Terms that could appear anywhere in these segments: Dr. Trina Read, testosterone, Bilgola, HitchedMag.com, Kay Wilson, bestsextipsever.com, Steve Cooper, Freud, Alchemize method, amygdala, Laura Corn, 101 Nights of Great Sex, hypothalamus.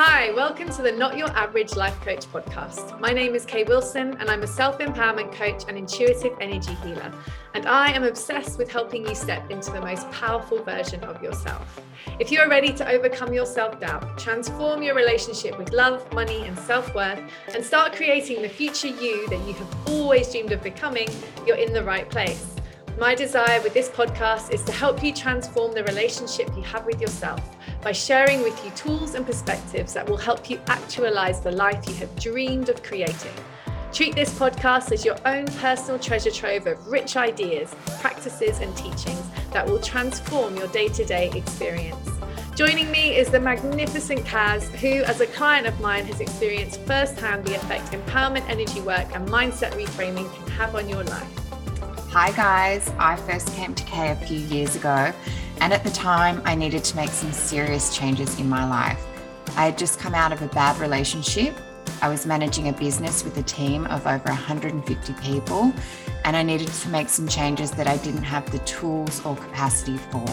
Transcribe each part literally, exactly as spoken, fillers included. Hi, welcome to the Not Your Average Life Coach podcast. My name is Kay Wilson and I'm a self-empowerment coach and intuitive energy healer. And I am obsessed with helping you step into the most powerful version of yourself. If you are ready to overcome your self-doubt, transform your relationship with love, money and self-worth, and start creating the future you that you have always dreamed of becoming, you're in the right place. My desire with this podcast is to help you transform the relationship you have with yourself by sharing with you tools and perspectives that will help you actualize the life you have dreamed of creating. Treat this podcast as your own personal treasure trove of rich ideas, practices, and teachings that will transform your day-to-day experience. Joining me is the magnificent Kaz, who as a client of mine has experienced firsthand the effect empowerment energy work and mindset reframing can have on your life. Hi guys, I first came to Kay a few years ago, and at the time I needed to make some serious changes in my life. I had just come out of a bad relationship, I was managing a business with a team of over one hundred fifty people, and I needed to make some changes that I didn't have the tools or capacity for.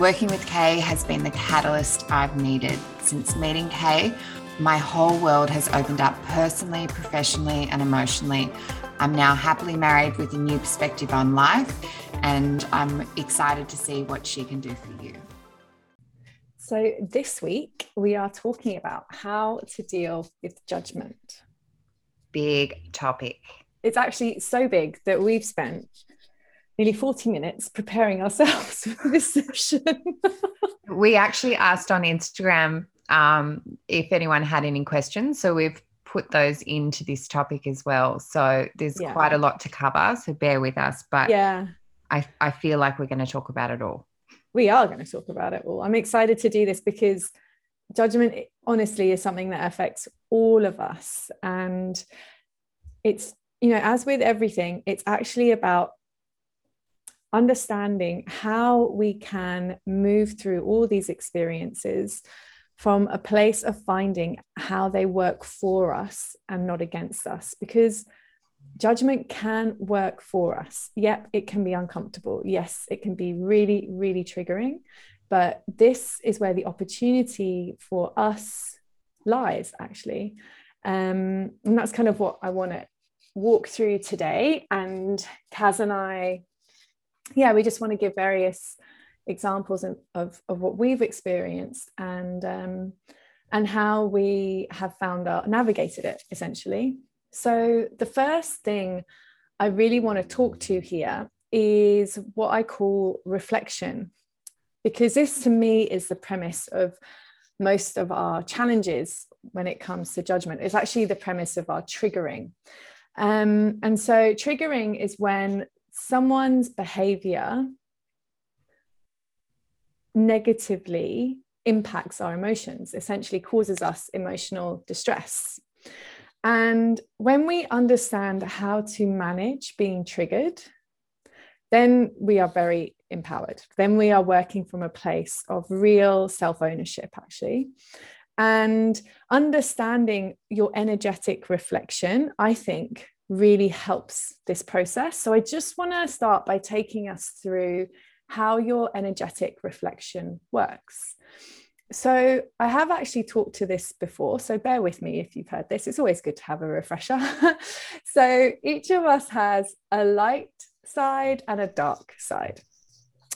Working with Kay has been the catalyst I've needed. Since meeting Kay, my whole world has opened up personally, professionally, and emotionally. I'm now happily married with a new perspective on life, and I'm excited to see what she can do for you. So this week we are talking about how to deal with judgment. Big topic. It's actually so big that we've spent nearly forty minutes preparing ourselves for this session. We actually asked on Instagram um, if anyone had any questions. So we've put those into this topic as well. So there's yeah. quite a lot to cover, so bear with us. But yeah, I, I feel like we're going to talk about it all. We are going to talk about it all. I'm excited to do this because judgment, honestly, is something that affects all of us. And it's, you know, as with everything, it's actually about understanding how we can move through all these experiences from a place of finding how they work for us and not against us, because judgment can work for us. Yep, it can be uncomfortable. Yes, it can be really, really triggering, but this is where the opportunity for us lies, actually. Um, and that's kind of what I want to walk through today. And Kaz and I, yeah, we just want to give various examples of, of, of what we've experienced and um, and how we have found our navigated it, essentially. So the first thing I really want to talk to here is what I call reflection, because this to me is the premise of most of our challenges when it comes to judgment. It's actually the premise of our triggering. Um, and so triggering is when someone's behavior negatively impacts our emotions, essentially causes us emotional distress. And when we understand how to manage being triggered, then we are very empowered. Then we are working from a place of real self-ownership, actually. And understanding your energetic reflection, I think, really helps this process. So I just want to start by taking us through how your energetic reflection works. So I have actually talked to this before, so bear with me if you've heard this. It's always good to have a refresher. So each of us has a light side and a dark side.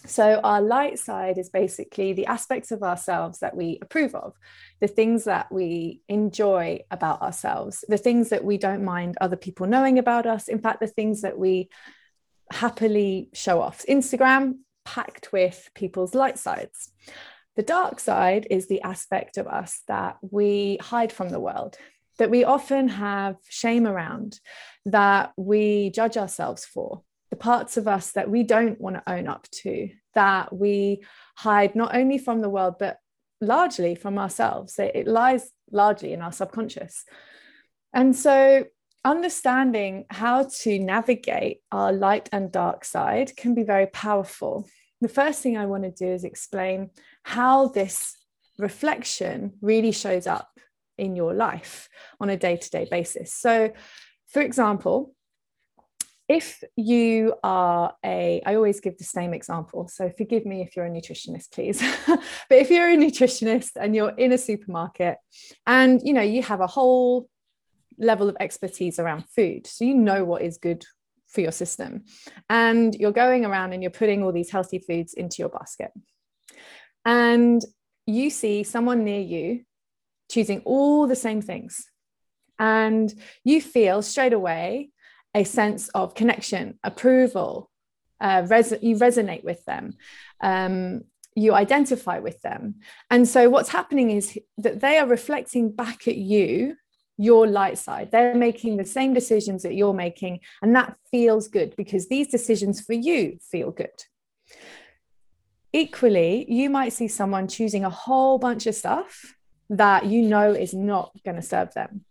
So our light side is basically the aspects of ourselves that we approve of, the things that we enjoy about ourselves, the things that we don't mind other people knowing about us, in fact, the things that we happily show off. Instagram, packed with people's light sides. The dark side is the aspect of us that we hide from the world, that we often have shame around, that we judge ourselves for, the parts of us that we don't want to own up to, that we hide not only from the world, but largely from ourselves. It lies largely in our subconscious. And so understanding how to navigate our light and dark side can be very powerful. The first thing I want to do is explain how this reflection really shows up in your life on a day-to-day basis. So, for example, if you are a, I always give the same example, so forgive me if you're a nutritionist, please. But if you're a nutritionist and you're in a supermarket and, you know, you have a whole level of expertise around food, so you know what is good for your system, and you're going around and you're putting all these healthy foods into your basket, and you see someone near you choosing all the same things, and you feel straight away a sense of connection, approval, uh, res- you resonate with them, um, you identify with them. And so what's happening is that they are reflecting back at you your light side. They're making the same decisions that you're making, and that feels good because these decisions for you feel good. Equally, you might see someone choosing a whole bunch of stuff that you know is not going to serve them.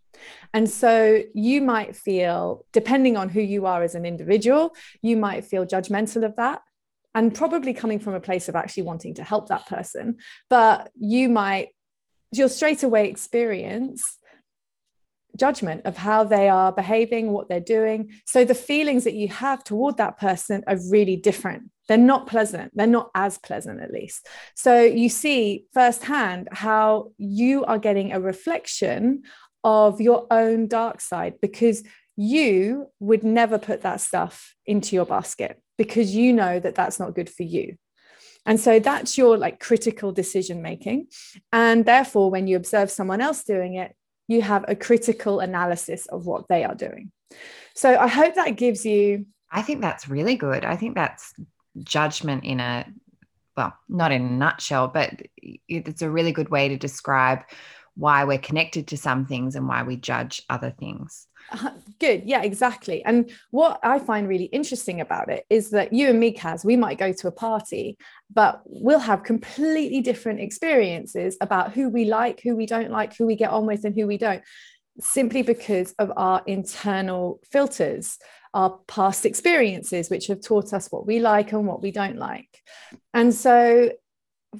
And so you might feel, depending on who you are as an individual, you might feel judgmental of that, and probably coming from a place of actually wanting to help that person. But you might, you'll straight away experience judgment of how they are behaving, what they're doing. So the feelings that you have toward that person are really different. They're not pleasant. They're not as pleasant, at least. So you see firsthand how you are getting a reflection of your own dark side, because you would never put that stuff into your basket because you know that that's not good for you. And so that's your like critical decision making. And therefore, when you observe someone else doing it, you have a critical analysis of what they are doing. So I hope that gives you... I think that's really good. I think that's judgment in a, well, not in a nutshell, but it's a really good way to describe why we're connected to some things and why we judge other things. Uh, good. Yeah, exactly. And what I find really interesting about it is that you and me, Kaz, we might go to a party, but we'll have completely different experiences about who we like, who we don't like, who we get on with and who we don't, simply because of our internal filters, our past experiences, which have taught us what we like and what we don't like. And so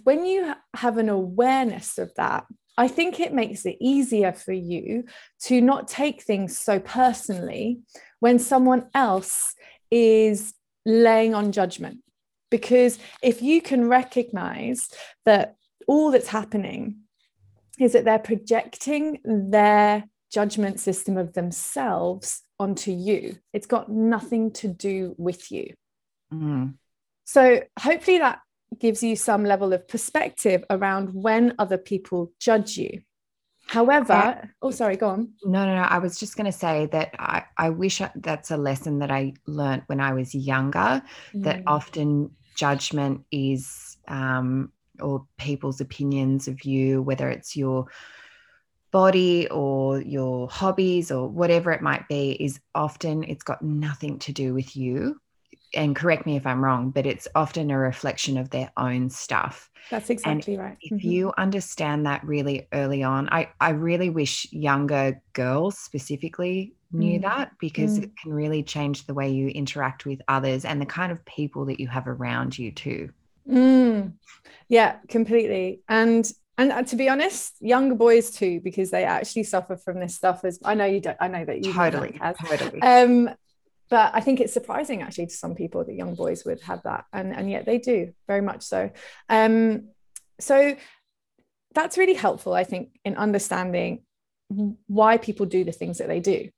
when you have an awareness of that, I think it makes it easier for you to not take things so personally when someone else is laying on judgment. Because if you can recognize that all that's happening is that they're projecting their judgment system of themselves onto you, it's got nothing to do with you. Mm. So hopefully that gives you some level of perspective around when other people judge you. However, I, oh, sorry, go on. No, no, no. I was just going to say that I, I wish I, that's a lesson that I learned when I was younger, mm. that often judgment is, um, or people's opinions of you, whether it's your body or your hobbies or whatever it might be, is often it's got nothing to do with you. And correct me if I'm wrong, but it's often a reflection of their own stuff. That's exactly right. If mm-hmm. you understand that really early on, I, I really wish younger girls specifically knew mm. that, because mm. it can really change the way you interact with others and the kind of people that you have around you too. Mm. Yeah, completely. And And to be honest, younger boys too, because they actually suffer from this stuff. As I know you don't, I know that you totally, that totally. Um, But I think it's surprising actually to some people that young boys would have that. And, and yet they do, very much so. Um, so that's really helpful, I think, in understanding why people do the things that they do.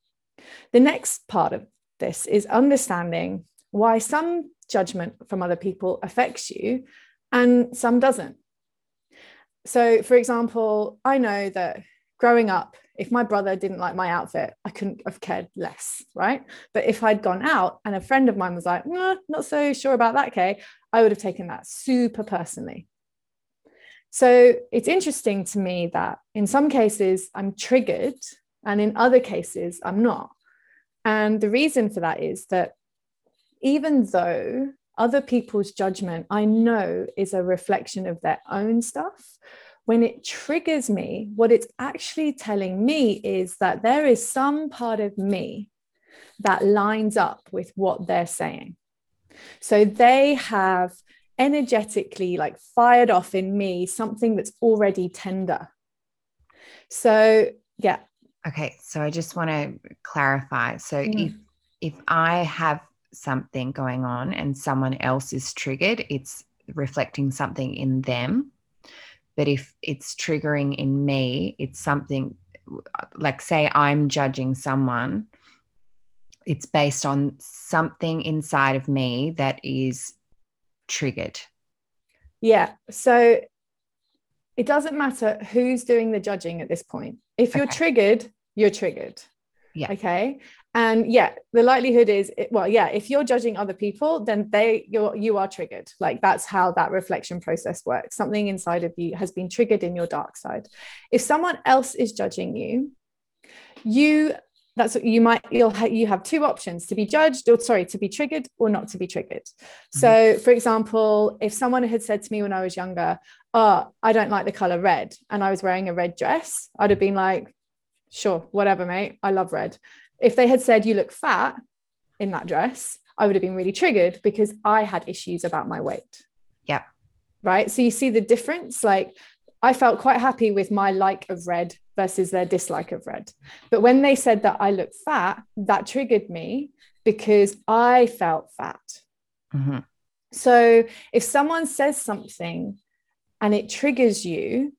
The next part of this is understanding why some judgment from other people affects you and some doesn't. So, for example, I know that growing up, if my brother didn't like my outfit, I couldn't have cared less, right? But if I'd gone out and a friend of mine was like, nah, not so sure about that, Kay, I would have taken that super personally. So it's interesting to me that in some cases I'm triggered and in other cases I'm not. And the reason for that is that even though other people's judgment I know is a reflection of their own stuff, when it triggers me, what it's actually telling me is that there is some part of me that lines up with what they're saying. So they have energetically like fired off in me something that's already tender. So, yeah. Okay. So I just want to clarify. So mm. if, if I have something going on and someone else is triggered, it's reflecting something in them. But if it's triggering in me, it's something like, say I'm judging someone, it's based on something inside of me that is triggered. Yeah. So it doesn't matter who's doing the judging at this point. If you're okay. triggered, you're triggered. Yeah. Okay. And yeah, the likelihood is, it, well, yeah, if you're judging other people, then they, you're, you are triggered. Like, that's how that reflection process works. Something inside of you has been triggered in your dark side. If someone else is judging you, you, that's what you might, you'll ha- you have two options: to be judged, or sorry, to be triggered, or not to be triggered. Mm-hmm. So for example, if someone had said to me when I was younger, oh, I don't like the color red, and I was wearing a red dress, I'd have been like, sure, whatever, mate, I love red. If they had said, you look fat in that dress, I would have been really triggered because I had issues about my weight. Yeah. Right. So you see the difference. Like, I felt quite happy with my like of red versus their dislike of red. But when they said that I look fat, that triggered me because I felt fat. Mm-hmm. So if someone says something and it triggers you,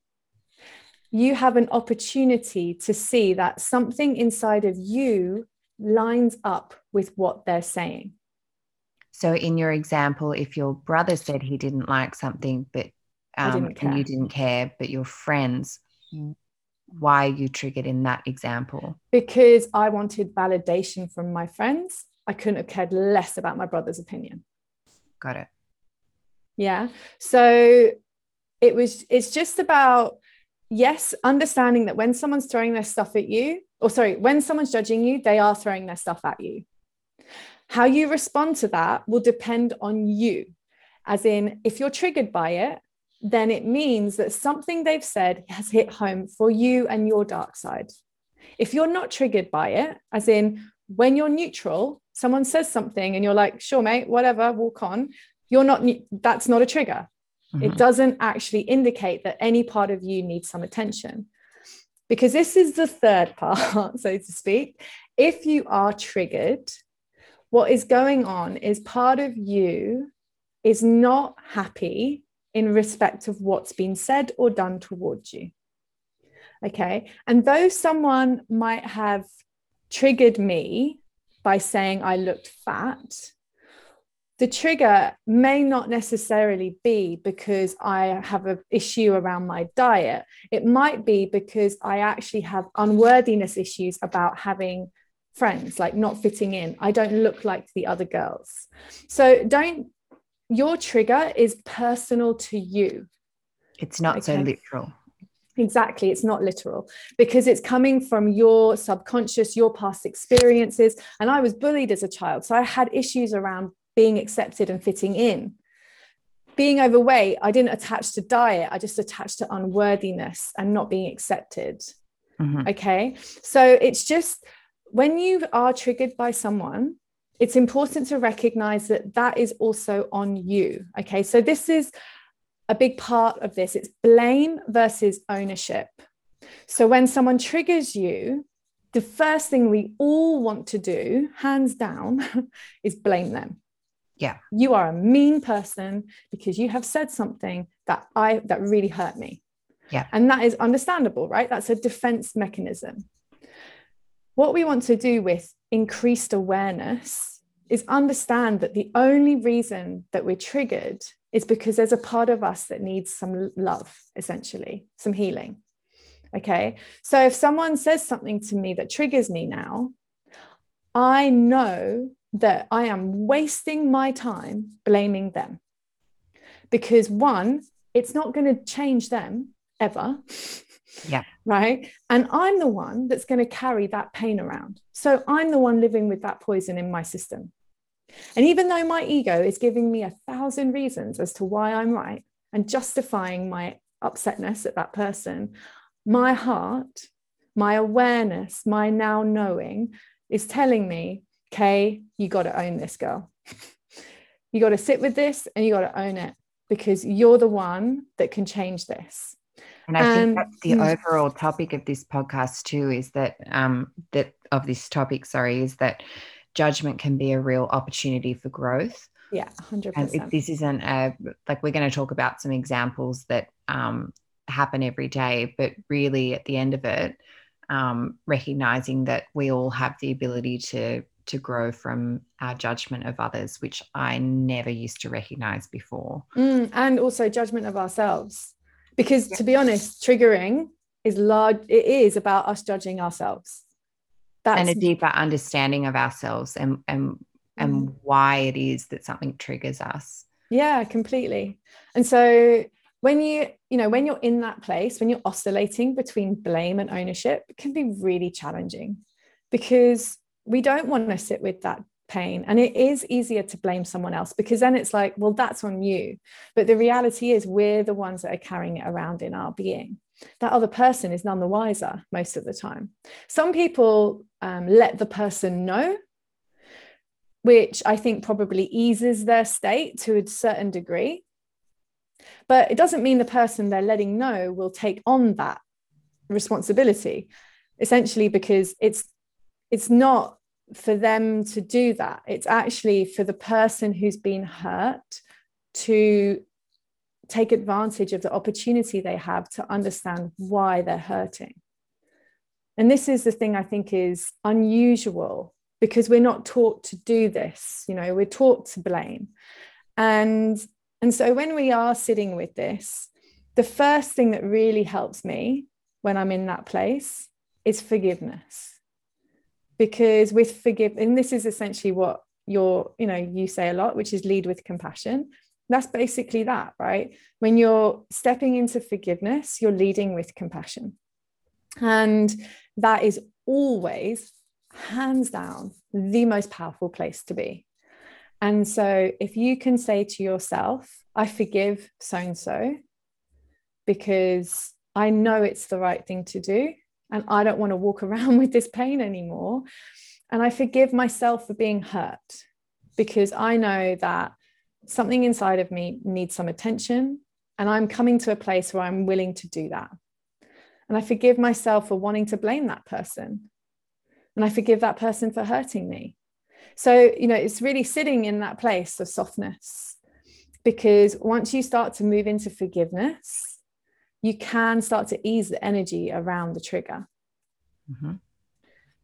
you have an opportunity to see that something inside of you lines up with what they're saying. So in your example, if your brother said he didn't like something, but um, didn't and you didn't care, but your friends, why are you triggered in that example? Because I wanted validation from my friends. I couldn't have cared less about my brother's opinion. Got it. Yeah. So it was, it's just about, yes, understanding that when someone's throwing their stuff at you, or sorry, when someone's judging you, they are throwing their stuff at you. How you respond to that will depend on you. As in, if you're triggered by it, then it means that something they've said has hit home for you and your dark side. If you're not triggered by it, as in when you're neutral, someone says something and you're like, sure, mate, whatever, walk on. You're not, that's not a trigger. Mm-hmm. It doesn't actually indicate that any part of you needs some attention, because this is the third part, so to speak. If you are triggered, what is going on is part of you is not happy in respect of what's been said or done towards you. Okay. And though someone might have triggered me by saying I looked fat, the trigger may not necessarily be because I have an issue around my diet. It might be because I actually have unworthiness issues about having friends, like not fitting in. I don't look like the other girls. So don't, your trigger is personal to you. It's not okay. So literal. Exactly. It's not literal because it's coming from your subconscious, your past experiences. And I was bullied as a child, so I had issues around being accepted and fitting in. Being overweight, I didn't attach to diet. I just attached to unworthiness and not being accepted. Mm-hmm. Okay. So it's just when you are triggered by someone, it's important to recognize that that is also on you. Okay. So this is a big part of this. It's blame versus ownership. So when someone triggers you, the first thing we all want to do, hands down, is blame them. Yeah. You are a mean person because you have said something that I, that really hurt me. Yeah. And that is understandable, right? That's a defense mechanism. What we want to do with increased awareness is understand that the only reason that we're triggered is because there's a part of us that needs some love, essentially, some healing. Okay. So if someone says something to me that triggers me now, I know that I am wasting my time blaming them, because one, it's not going to change them ever. Yeah. Right. And I'm the one that's going to carry that pain around. So I'm the one living with that poison in my system. And even though my ego is giving me a thousand reasons as to why I'm right and justifying my upsetness at that person, my heart, my awareness, my now knowing is telling me, Kay, you got to own this, girl. You got to sit with this and you got to own it, because you're the one that can change this. And I um, think that's the overall topic of this podcast too, is that um that of this topic, sorry, is that judgment can be a real opportunity for growth. Yeah, one hundred percent. And if this isn't a, like, we're going to talk about some examples that um, happen every day, but really at the end of it, um, recognizing that we all have the ability to to grow from our judgment of others, which I never used to recognize before. Mm, and also judgment of ourselves, because yeah. to be honest, triggering is large. It is about us judging ourselves. That's- and a deeper understanding of ourselves and and. and why it is that something triggers us. Yeah, completely. And so when you, you know, when you're in that place, when you're oscillating between blame and ownership, it can be really challenging because we don't want to sit with that pain. And it is easier to blame someone else because then it's like, well, that's on you. But the reality is we're the ones that are carrying it around in our being. That other person is none the wiser most of the time. Some people um, let the person know, which I think probably eases their state to a certain degree. But it doesn't mean the person they're letting know will take on that responsibility, essentially, because it's it's not for them to do that. It's actually for the person who's been hurt to take advantage of the opportunity they have to understand why they're hurting. And this is the thing I think is unusual, because we're not taught to do this, you know, we're taught to blame. And, and so when we are sitting with this, the first thing that really helps me when I'm in that place is forgiveness. Because with forgiveness, and this is essentially what you're, you know, you say a lot, which is lead with compassion. That's basically that, right? When you're stepping into forgiveness, you're leading with compassion. And that is always, hands down, the most powerful place to be. And so if you can say to yourself, I forgive so-and-so because I know it's the right thing to do and I don't want to walk around with this pain anymore, and I forgive myself for being hurt because I know that something inside of me needs some attention and I'm coming to a place where I'm willing to do that. And I forgive myself for wanting to blame that person. And I forgive that person for hurting me. So, you know, it's really sitting in that place of softness, because once you start to move into forgiveness, you can start to ease the energy around the trigger. Mm-hmm.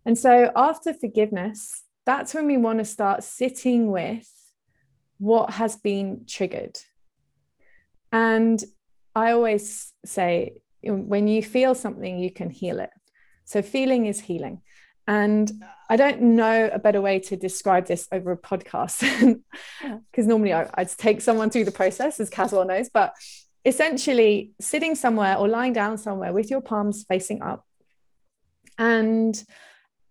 And so after forgiveness, that's when we want to start sitting with what has been triggered. And I always say, when you feel something, you can heal it. So feeling is healing. And I don't know a better way to describe this over a podcast because normally I, I'd take someone through the process, as Kaz well knows, but essentially sitting somewhere or lying down somewhere with your palms facing up and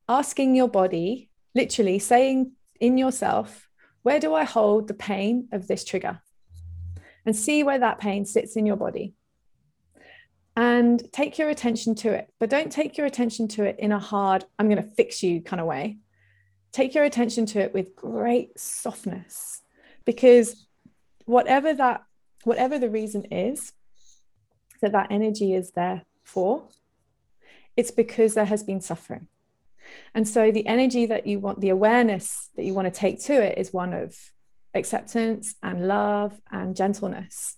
asking your body, literally saying in yourself, where do I hold the pain of this trigger? And see where that pain sits in your body. And take your attention to it, but don't take your attention to it in a hard, I'm going to fix you kind of way. Take your attention to it with great softness, because whatever that, whatever the reason is that that energy is there for, it's because there has been suffering. And so the energy that you want, the awareness that you want to take to it is one of acceptance and love and gentleness.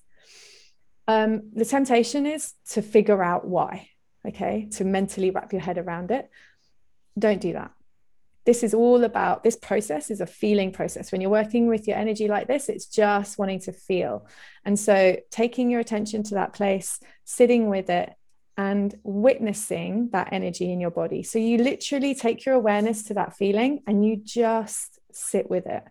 Um, the temptation is to figure out why, okay, to mentally wrap your head around it. Don't do that. This is all about, this process is a feeling process. When you're working with your energy like this, it's just wanting to feel. And so taking your attention to that place, sitting with it and witnessing that energy in your body. So you literally take your awareness to that feeling and you just sit with it.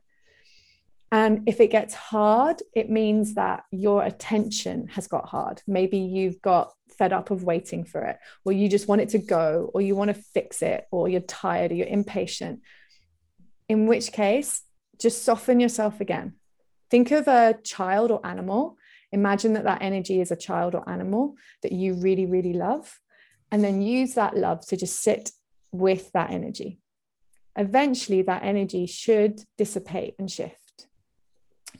And if it gets hard, it means that your attention has got hard. Maybe you've got fed up of waiting for it, or you just want it to go, or you want to fix it, or you're tired, or you're impatient. In which case, just soften yourself again. Think of a child or animal. Imagine that that energy is a child or animal that you really, really love. And then use that love to just sit with that energy. Eventually, that energy should dissipate and shift.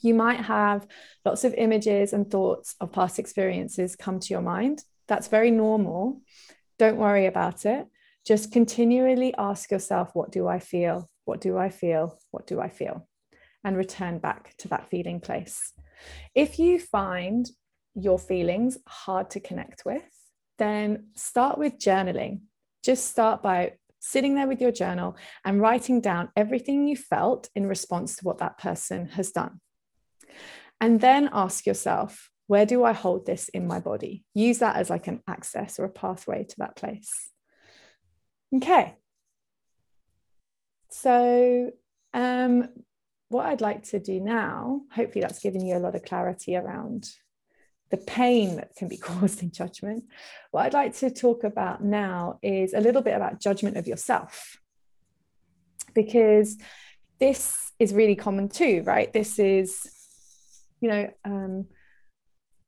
You might have lots of images and thoughts of past experiences come to your mind. That's very normal. Don't worry about it. Just continually ask yourself, what do I feel? What do I feel? What do I feel? And return back to that feeling place. If you find your feelings hard to connect with, then start with journaling. Just start by sitting there with your journal and writing down everything you felt in response to what that person has done. And then ask yourself, where do I hold this in my body? Use that as like an access or a pathway to that place. Okay. So um, what I'd like to do now, hopefully that's given you a lot of clarity around the pain that can be caused in judgment. What I'd like to talk about now is a little bit about judgment of yourself, because this is really common too, right? This is, you know, um,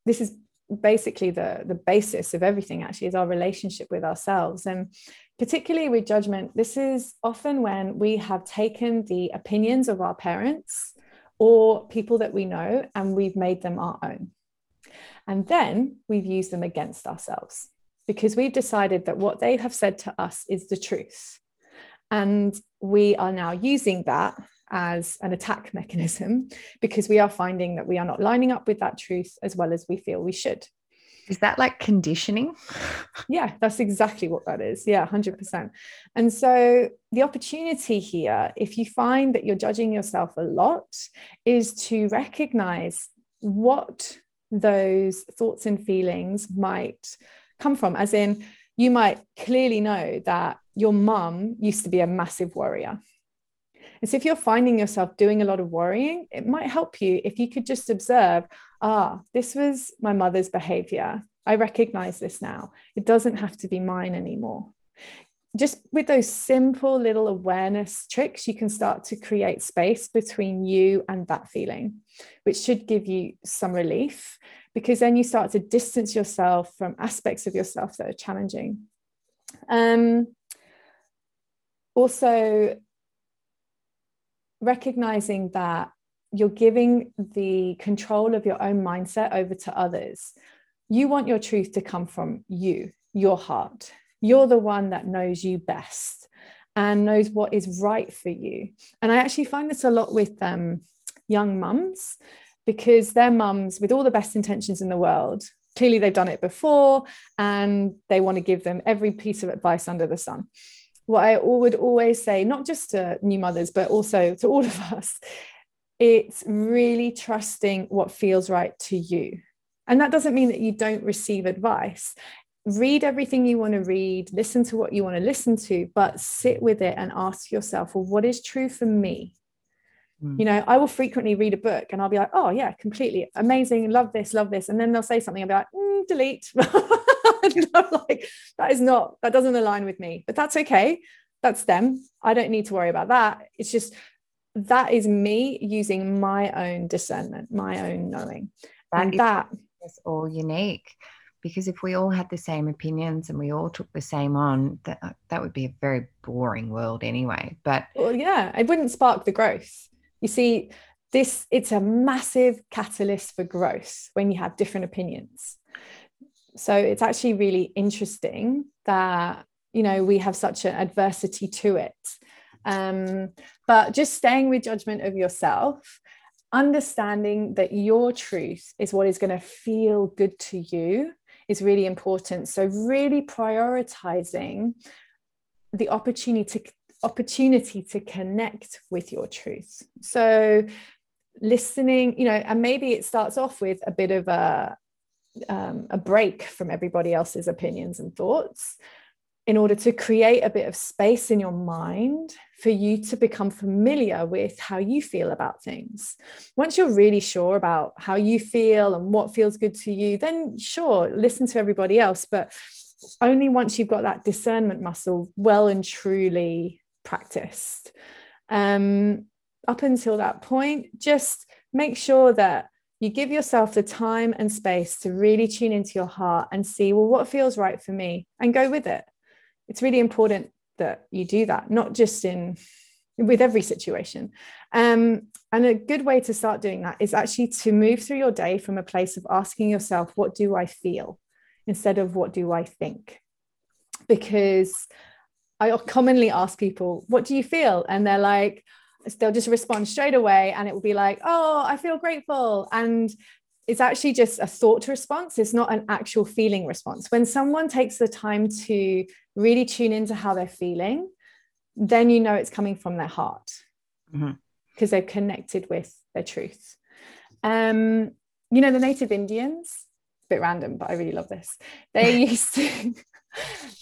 this is basically the, the basis of everything actually, is our relationship with ourselves. And particularly with judgment, this is often when we have taken the opinions of our parents or people that we know, and we've made them our own. And then we've used them against ourselves because we've decided that what they have said to us is the truth. And we are now using that as an attack mechanism because we are finding that we are not lining up with that truth as well as we feel we should. Is that like conditioning? Yeah, that's exactly what that is. Yeah, one hundred percent. And so the opportunity here, if you find that you're judging yourself a lot, is to recognize what those thoughts and feelings might come from. As in, you might clearly know that your mum used to be a massive worrier. And so if you're finding yourself doing a lot of worrying, it might help you if you could just observe, ah, this was my mother's behavior. I recognize this now. It doesn't have to be mine anymore. Just with those simple little awareness tricks, you can start to create space between you and that feeling, which should give you some relief, because then you start to distance yourself from aspects of yourself that are challenging. Um, also, recognizing that you're giving the control of your own mindset over to others. You want your truth to come from you, your heart. You're the one that knows you best and knows what is right for you. And I actually find this a lot with um, young mums, because their mums, with all the best intentions in the world, clearly they've done it before and they want to give them every piece of advice under the sun. What I would always say, not just to new mothers, but also to all of us, it's really trusting what feels right to you. And that doesn't mean that you don't receive advice. Read everything you want to read, listen to what you want to listen to, but sit with it and ask yourself, well, what is true for me? Mm. You know, I will frequently read a book and I'll be like, oh yeah, completely amazing. Love this, love this. And then they'll say something, I'll be like, mm, delete. And I'm like, that is not, that doesn't align with me, but that's okay. That's them. I don't need to worry about that. It's just, that is me using my own discernment, my own knowing. That and is that is all unique. Because if we all had the same opinions and we all took the same on, that that would be a very boring world anyway. But well, yeah, it wouldn't spark the growth. You see, this it's a massive catalyst for growth when you have different opinions. So it's actually really interesting that, you know, we have such an adversity to it. Um, but just staying with judgment of yourself, understanding that your truth is what is going to feel good to you is really important. So really prioritizing the opportunity to, opportunity to connect with your truth. So listening, you know, and maybe it starts off with a bit of a, um, a break from everybody else's opinions and thoughts in order to create a bit of space in your mind for you to become familiar with how you feel about things. Once you're really sure about how you feel and what feels good to you, then sure, listen to everybody else, but only once you've got that discernment muscle well and truly practiced. Um, up until that point, just make sure that you give yourself the time and space to really tune into your heart and see, well, what feels right for me, and go with it. It's really important that you do that, not just in with every situation. Um, and a good way to start doing that is actually to move through your day from a place of asking yourself, what do I feel, instead of what do I think? Because I commonly ask people, what do you feel? And they're like, they'll just respond straight away. And it will be like, oh, I feel grateful. And it's actually just a thought response. It's not an actual feeling response. When someone takes the time to really tune into how they're feeling, then you know it's coming from their heart because mm-hmm. they've connected with their truth. Um, you know, the native Indians, a bit random, but I really love this. They used to...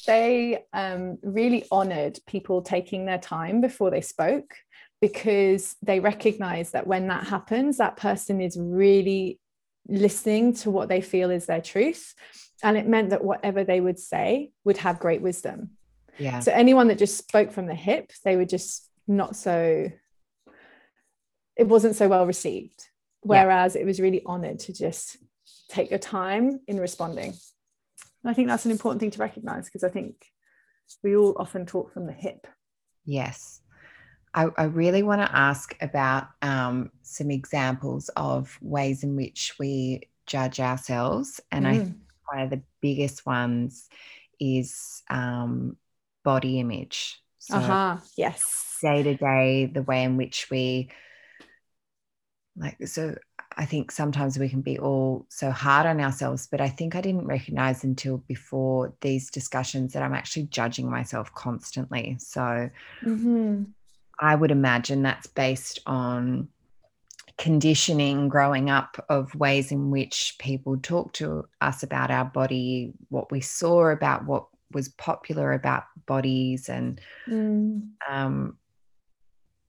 They um, really honored people taking their time before they spoke, because they recognize that when that happens, that person is really listening to what they feel is their truth. And it meant that whatever they would say would have great wisdom. Yeah. So anyone that just spoke from the hip, they were just not so, it wasn't so well received. Whereas yeah. it was really honored to just take your time in responding. And I think that's an important thing to recognize, because I think we all often talk from the hip. Yes. I, I really want to ask about um, some examples of ways in which we judge ourselves. And mm. I think one of the biggest ones is um, body image. So uh-huh. Yes. Day to day, the way in which we like, so I think sometimes we can be all so hard on ourselves, but I think I didn't recognize until before these discussions that I'm actually judging myself constantly. So mm-hmm. I would imagine that's based on conditioning growing up of ways in which people talk to us about our body, what we saw about what was popular about bodies, and mm. um,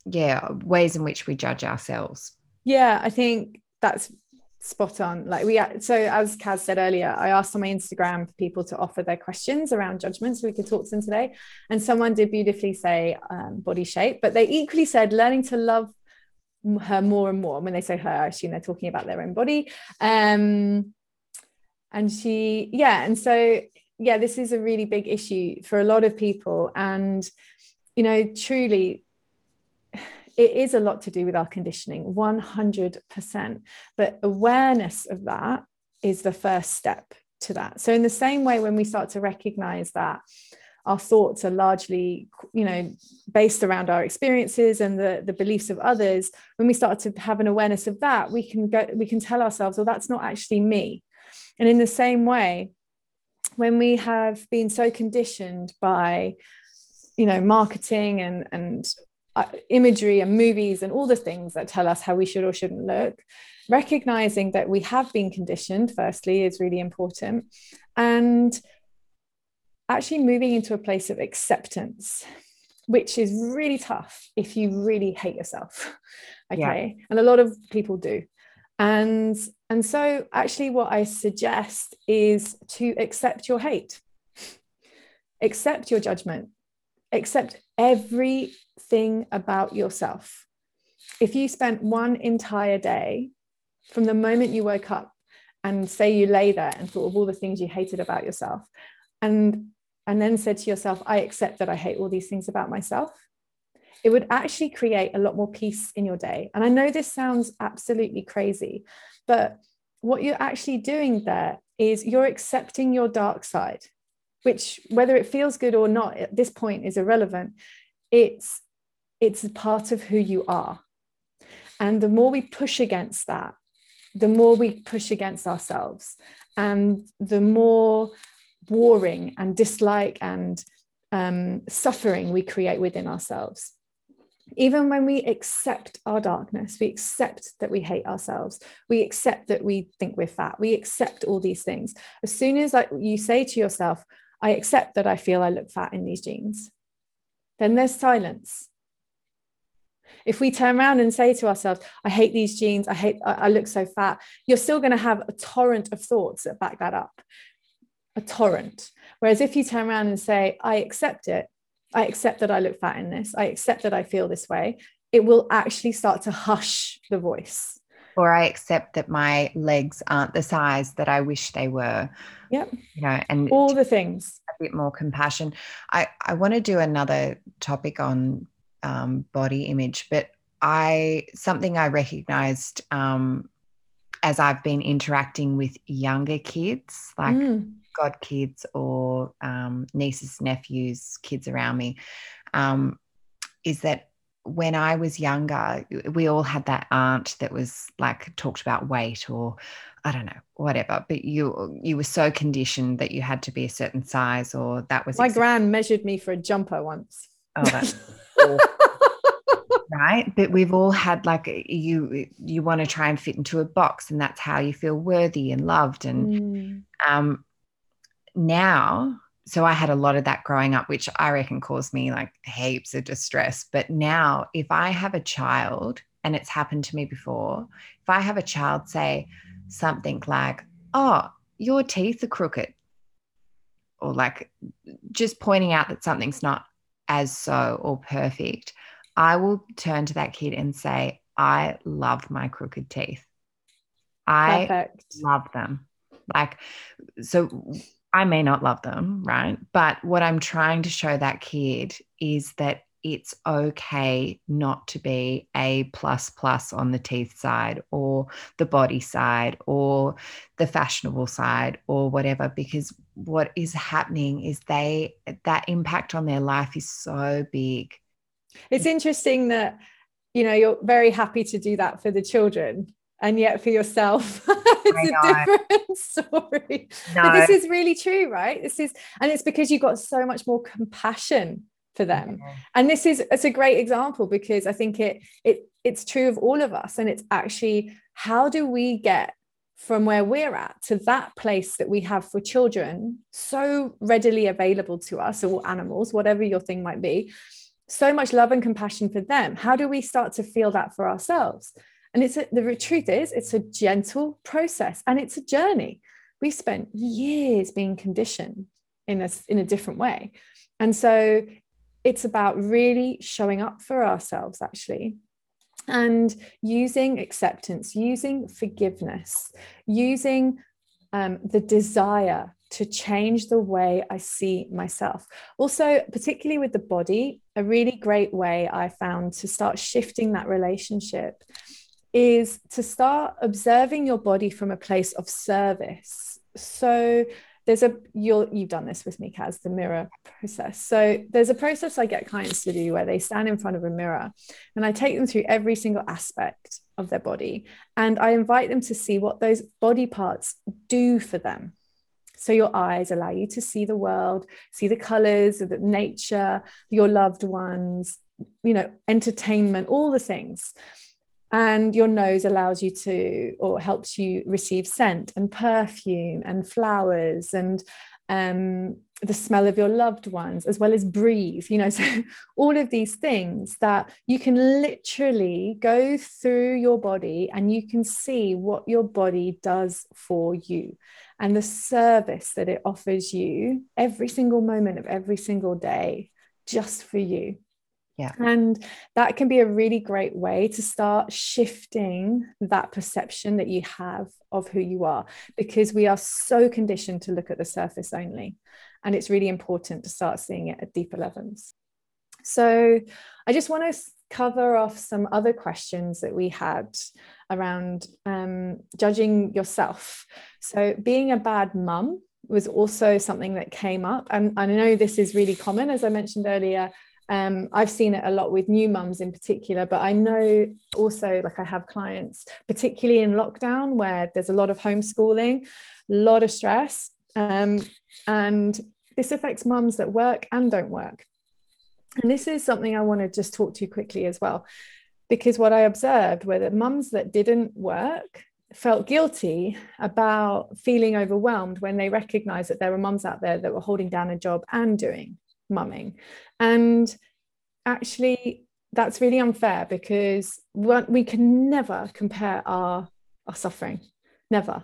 yeah, ways in which we judge ourselves. Yeah, I think that's spot on. Like we, so as Kaz said earlier, I asked on my Instagram for people to offer their questions around judgment so we could talk to them today. And someone did beautifully say um, body shape, but they equally said learning to love her more and more. And when they say her, I assume they're talking about their own body. Um, and she, yeah. And so, yeah, this is a really big issue for a lot of people. And, you know, truly, it is a lot to do with our conditioning, one hundred percent. But awareness of that is the first step to that. So in the same way, when we start to recognize that our thoughts are largely, you know, based around our experiences and the, the beliefs of others, when we start to have an awareness of that, we can go, we can tell ourselves, well, that's not actually me. And in the same way, when we have been so conditioned by, you know, marketing and, and, Uh, imagery and movies and all the things that tell us how we should or shouldn't look, recognizing that we have been conditioned firstly is really important, and actually moving into a place of acceptance, which is really tough if you really hate yourself. Okay. Yeah. And a lot of people do. And and so actually what I suggest is to accept your hate, accept your judgment, accept everything about yourself. If you spent one entire day from the moment you woke up and say you lay there and thought of all the things you hated about yourself, and and then said to yourself, I accept that I hate all these things about myself, it would actually create a lot more peace in your day. And I know this sounds absolutely crazy, but what you're actually doing there is you're accepting your dark side, which, whether it feels good or not at this point is irrelevant. It's, it's part of who you are. And the more we push against that, the more we push against ourselves, and the more warring and dislike and um, suffering we create within ourselves. Even when we accept our darkness, we accept that we hate ourselves, we accept that we think we're fat, we accept all these things. As soon as like you say to yourself, I accept that I feel I look fat in these jeans, then there's silence. If we turn around and say to ourselves, I hate these jeans, I hate, I, I look so fat, you're still going to have a torrent of thoughts that back that up, a torrent. Whereas if you turn around and say, I accept it, I accept that I look fat in this, I accept that I feel this way, it will actually start to hush the voice. Or I accept that my legs aren't the size that I wish they were. Yep. You know, and all the things. A bit more compassion. I, I want to do another topic on um, body image, but I something I recognized um, as I've been interacting with younger kids, like mm. god kids or um, nieces, nephews, kids around me, um, is that when I was younger, we all had that aunt that was like talked about weight or I don't know, whatever, but you you were so conditioned that you had to be a certain size or that was... My acceptable. Gran measured me for a jumper once. Oh, that's right. But we've all had like you you want to try and fit into a box and that's how you feel worthy and loved. And mm. um, now... So I had a lot of that growing up, which I reckon caused me like heaps of distress. But now if I have a child, and it's happened to me before, if I have a child say something like, oh, your teeth are crooked, or like just pointing out that something's not as so or perfect, I will turn to that kid and say, I love my crooked teeth. I Perfect. love them. Like, so... I may not love them, right? But what I'm trying to show that kid is that it's okay not to be a plus plus on the teeth side or the body side or the fashionable side or whatever, because what is happening is they, that impact on their life is so big. It's interesting that, you know, you're very happy to do that for the children. And yet for yourself, it's a different story. No. But this is really true, right? This is, and it's because you got so much more compassion for them. Yeah. And this is, it's a great example because I think it, it, it's true of all of us. And it's actually, how do we get from where we're at to that place that we have for children so readily available to us, or animals, whatever your thing might be, so much love and compassion for them. How do we start to feel that for ourselves? And it's a, the truth is, it's a gentle process and it's a journey. We've spent years being conditioned in a, in a different way. And so it's about really showing up for ourselves, actually, and using acceptance, using forgiveness, using um, the desire to change the way I see myself. Also, particularly with the body, a really great way I found to start shifting that relationship is to start observing your body from a place of service. So there's a, you're, you've done this with me, Kaz, the mirror process. So there's a process I get clients to do where they stand in front of a mirror and I take them through every single aspect of their body. And I invite them to see what those body parts do for them. So your eyes allow you to see the world, see the colors, the nature, your loved ones, you know, entertainment, all the things. And your nose allows you to, or helps you receive scent and perfume and flowers and um, the smell of your loved ones, as well as breathe, you know, so all of these things that you can literally go through your body and you can see what your body does for you and the service that it offers you every single moment of every single day just for you. Yeah. And that can be a really great way to start shifting that perception that you have of who you are, because we are so conditioned to look at the surface only. And it's really important to start seeing it at deeper levels. So I just want to cover off some other questions that we had around um, judging yourself. So being a bad mum was also something that came up. And I know this is really common, as I mentioned earlier. Um, I've seen it a lot with new mums in particular, but I know also, like, I have clients, particularly in lockdown, where there's a lot of homeschooling, a lot of stress, um, and this affects mums that work and don't work. And this is something I want to just talk to quickly as well, because what I observed were that mums that didn't work felt guilty about feeling overwhelmed when they recognised that there were mums out there that were holding down a job and doing mumming. And actually that's really unfair, because we can never compare our our suffering, never.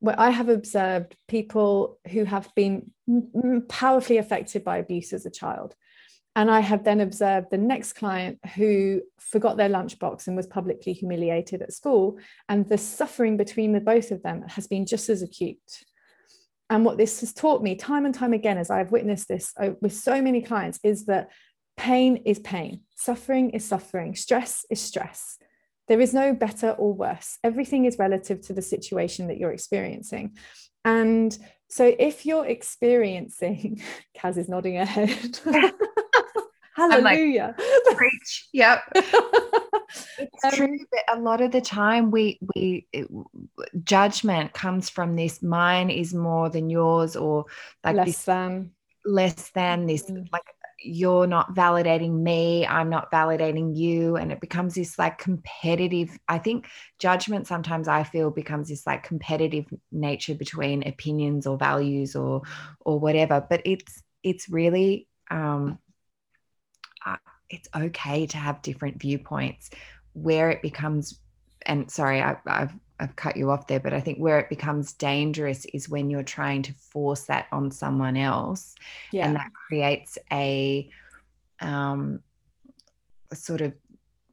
Well, I have observed people who have been powerfully affected by abuse as a child, and I have then observed the next client who forgot their lunchbox and was publicly humiliated at school, and the suffering between the both of them has been just as acute. And what this has taught me time and time again, as I've witnessed this with so many clients, is that pain is pain. Suffering is suffering. Stress is stress. There is no better or worse. Everything is relative to the situation that you're experiencing. And so if you're experiencing, Kaz is nodding her head. Hallelujah. Like, preach. Yep. It's um, true that a lot of the time we we it, judgment comes from this, mine is more than yours, or like less this, than less than this mm. like you're not validating me, I'm not validating you, and it becomes this like competitive, I think judgment sometimes I feel becomes this like competitive nature between opinions or values or or whatever, but it's it's really um uh, it's okay to have different viewpoints. Where it becomes, and sorry, I, I've I've cut you off there, but I think where it becomes dangerous is when you're trying to force that on someone else, yeah. and that creates a, um, a sort of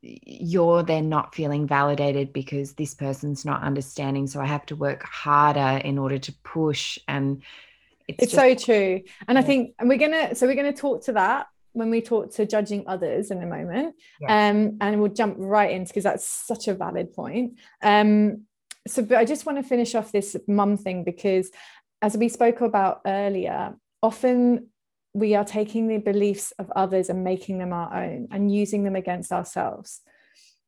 you're then not feeling validated because this person's not understanding, so I have to work harder in order to push, and it's, it's just, so true. And yeah. I think, and we're gonna so we're gonna talk to that when we talk to judging others in a moment, yeah. um, and we'll jump right into, because that's such a valid point. Um, so but I just want to finish off this mum thing, because as we spoke about earlier, often we are taking the beliefs of others and making them our own and using them against ourselves.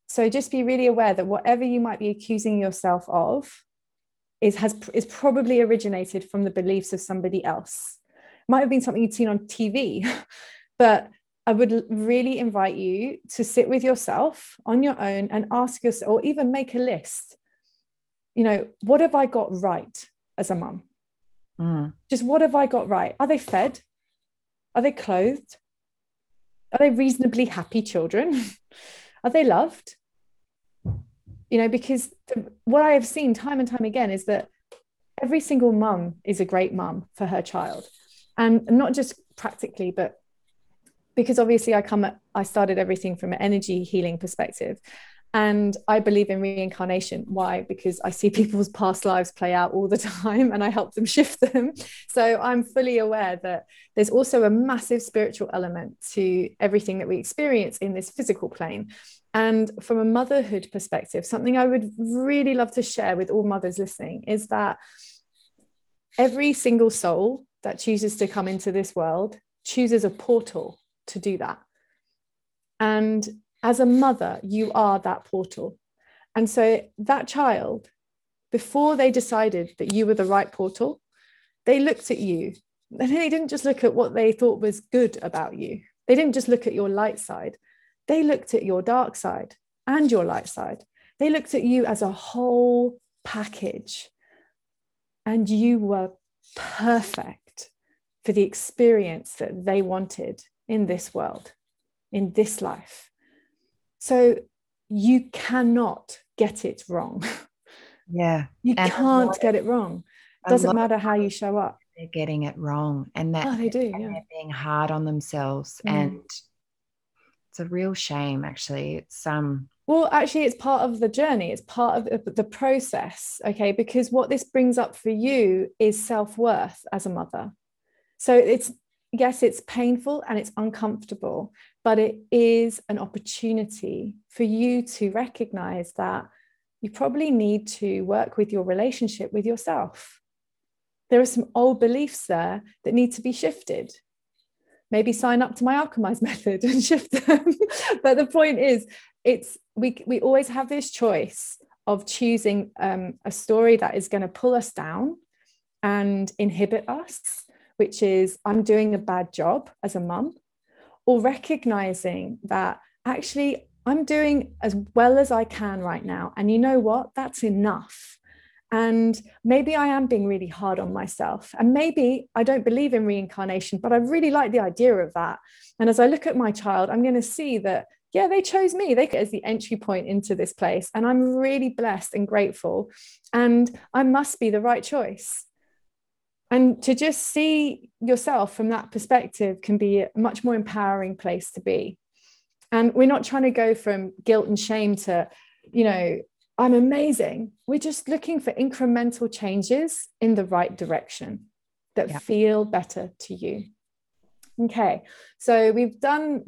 So just be really aware that whatever you might be accusing yourself of is, has, is probably originated from the beliefs of somebody else. Might have been something you'd seen on T V, but I would really invite you to sit with yourself on your own and ask yourself, or even make a list. You know, what have I got right as a mum? Mm. Just what have I got right? Are they fed? Are they clothed? Are they reasonably happy children? Are they loved? You know, because the, what I have seen time and time again is that every single mum is a great mum for her child. And not just practically, but because obviously I come at, I started everything from an energy healing perspective, and I believe in reincarnation. Why? Because I see people's past lives play out all the time and I help them shift them. So I'm fully aware that there's also a massive spiritual element to everything that we experience in this physical plane. And from a motherhood perspective, something I would really love to share with all mothers listening is that every single soul that chooses to come into this world chooses a portal to do that, and as a mother you are that portal. And so that child, before they decided that you were the right portal, they looked at you, and they didn't just look at what they thought was good about you, they didn't just look at your light side, they looked at your dark side and your light side, they looked at you as a whole package, and you were perfect for the experience that they wanted in this world, in this life. So you cannot get it wrong. Yeah. You and can't get it wrong. It doesn't matter how you show up. They're getting it wrong. And that oh, they do, and yeah. they're being hard on themselves. Mm. And it's a real shame, actually. It's um well, actually, it's part of the journey. It's part of the process. Okay. Because what this brings up for you is self-worth as a mother. So it's yes, it's painful and it's uncomfortable, but it is an opportunity for you to recognize that you probably need to work with your relationship with yourself. There are some old beliefs there that need to be shifted. Maybe sign up to my Alchemize method and shift them. But the point is, it's we we always have this choice of choosing um, a story that is going to pull us down and inhibit us, which is I'm doing a bad job as a mum, or recognizing that actually I'm doing as well as I can right now. And you know what? That's enough. And maybe I am being really hard on myself. And maybe I don't believe in reincarnation, but I really like the idea of that. And as I look at my child, I'm going to see that, yeah, they chose me. They as the entry point into this place. And I'm really blessed and grateful. And I must be the right choice. And to just see yourself from that perspective can be a much more empowering place to be. And we're not trying to go from guilt and shame to, you know, I'm amazing. We're just looking for incremental changes in the right direction that yeah. feel better to you. Okay, so we've done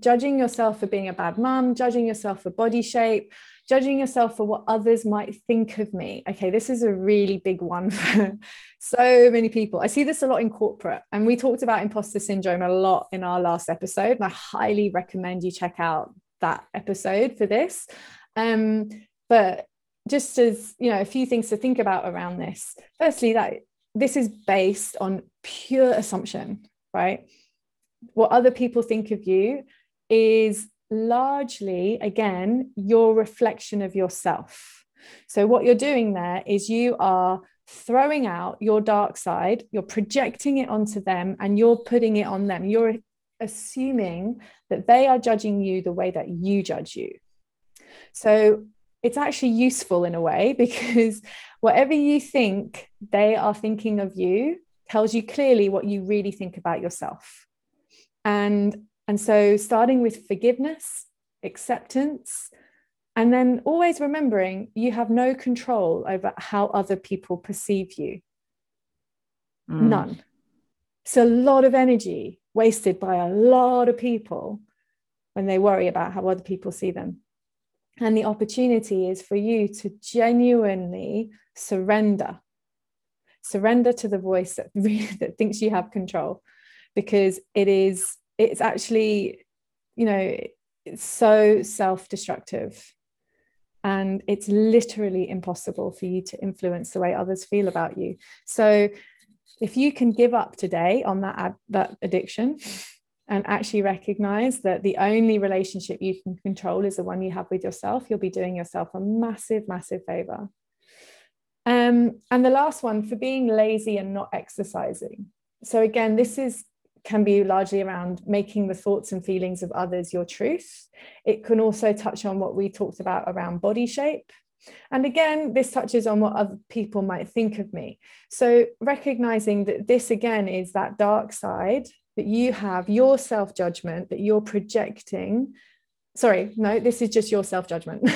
judging yourself for being a bad mum, judging yourself for body shape, judging yourself for what others might think of me. Okay, this is a really big one for so many people. I see this a lot in corporate, and we talked about imposter syndrome a lot in our last episode, and I highly recommend you check out that episode for this. Um, but just as, you know, a few things to think about around this. Firstly, that this is based on pure assumption, right? What other people think of you is largely, again, your reflection of yourself. So what you're doing there is you are throwing out your dark side, you're projecting it onto them, and you're putting it on them. You're assuming that they are judging you the way that you judge you. So it's actually useful in a way, because whatever you think they are thinking of you tells you clearly what you really think about yourself. And and so starting with forgiveness, acceptance, and then always remembering you have no control over how other people perceive you. Mm. None. It's a lot of energy wasted by a lot of people when they worry about how other people see them. And the opportunity is for you to genuinely surrender, surrender to the voice that, that thinks you have control, because it is, it's actually, you know, it's so self-destructive, and it's literally impossible for you to influence the way others feel about you. So if you can give up today on that, ad, that addiction, and actually recognize that the only relationship you can control is the one you have with yourself, you'll be doing yourself a massive, massive favor. Um, and the last one, for being lazy and not exercising. So again, this is can be largely around making the thoughts and feelings of others your truth. It can also touch on what we talked about around body shape. And again, this touches on what other people might think of me. So recognizing that this, again, is that dark side that you have, your self-judgment that you're projecting. Sorry, no, this is just your self-judgment.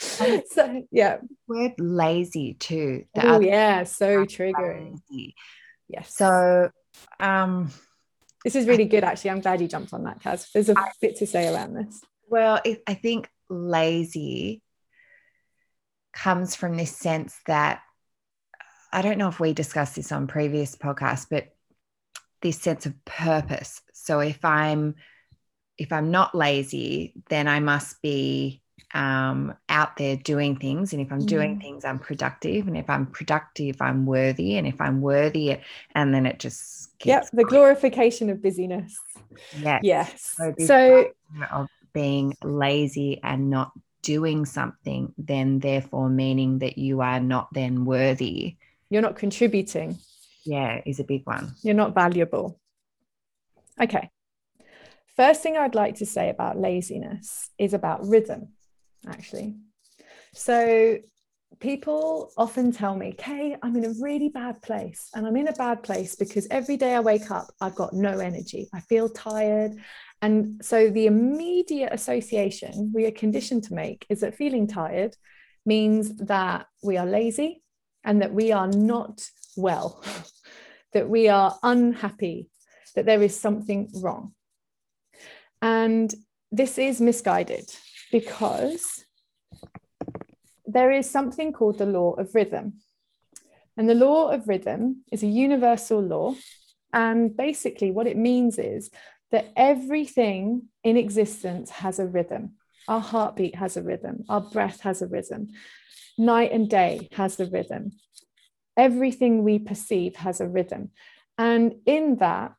So, yeah. Word lazy too. Oh, yeah, so triggering. Lazy. Yes. So um this is really good, actually. I'm glad you jumped on that, Kaz. There's a I, bit to say around this. Well, it, I think lazy comes from this sense that, I don't know if we discussed this on previous podcasts, but this sense of purpose. So if I'm if I'm not lazy, then I must be um out there doing things, and if I'm doing things, I'm productive, and if I'm productive, I'm worthy, and if I'm worthy, and then it just keeps yep the glorification of busyness. Yes, yes. So, so of being lazy and not doing something, then therefore meaning that you are not then worthy, you're not contributing, yeah is a big one. You're not valuable. Okay, first thing I'd like to say about laziness is about rhythm, actually. So people often tell me, Kay, I'm in a really bad place, and I'm in a bad place because every day I wake up, I've got no energy, I feel tired. And so the immediate association we are conditioned to make is that feeling tired means that we are lazy, and that we are not well, that we are unhappy, that there is something wrong. And this is misguided, because there is something called the law of rhythm. And the law of rhythm is a universal law. And basically what it means is that everything in existence has a rhythm. Our heartbeat has a rhythm. Our breath has a rhythm. Night and day has a rhythm. Everything we perceive has a rhythm. And in that,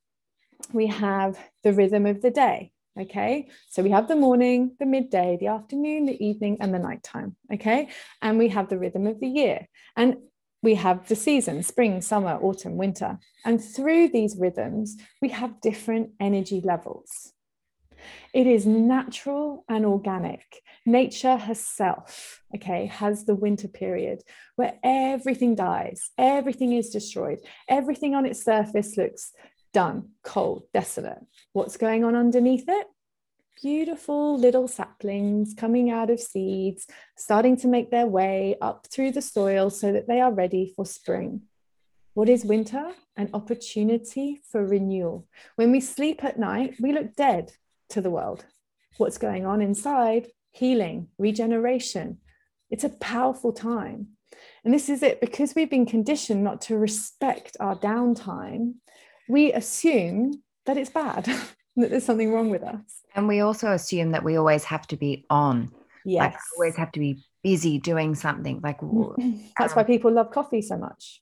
we have the rhythm of the day. Okay, so we have the morning, the midday, the afternoon, the evening, and the nighttime. Okay, and we have the rhythm of the year, and we have the season, spring, summer, autumn, winter. And through these rhythms, we have different energy levels. It is natural and organic. Nature herself, okay, has the winter period where everything dies, everything is destroyed, everything on its surface looks done, cold, desolate. What's going on underneath it? Beautiful little saplings coming out of seeds, starting to make their way up through the soil so that they are ready for spring. What is winter? An opportunity for renewal. When we sleep at night, we look dead. to the world. What's going on inside, healing, regeneration. It's a powerful time. And this is it, because we've been conditioned not to respect our downtime, we assume that it's bad, that there's something wrong with us. And we also assume that we always have to be on. Yes. Like, always have to be busy doing something. Like That's um, why people love coffee so much.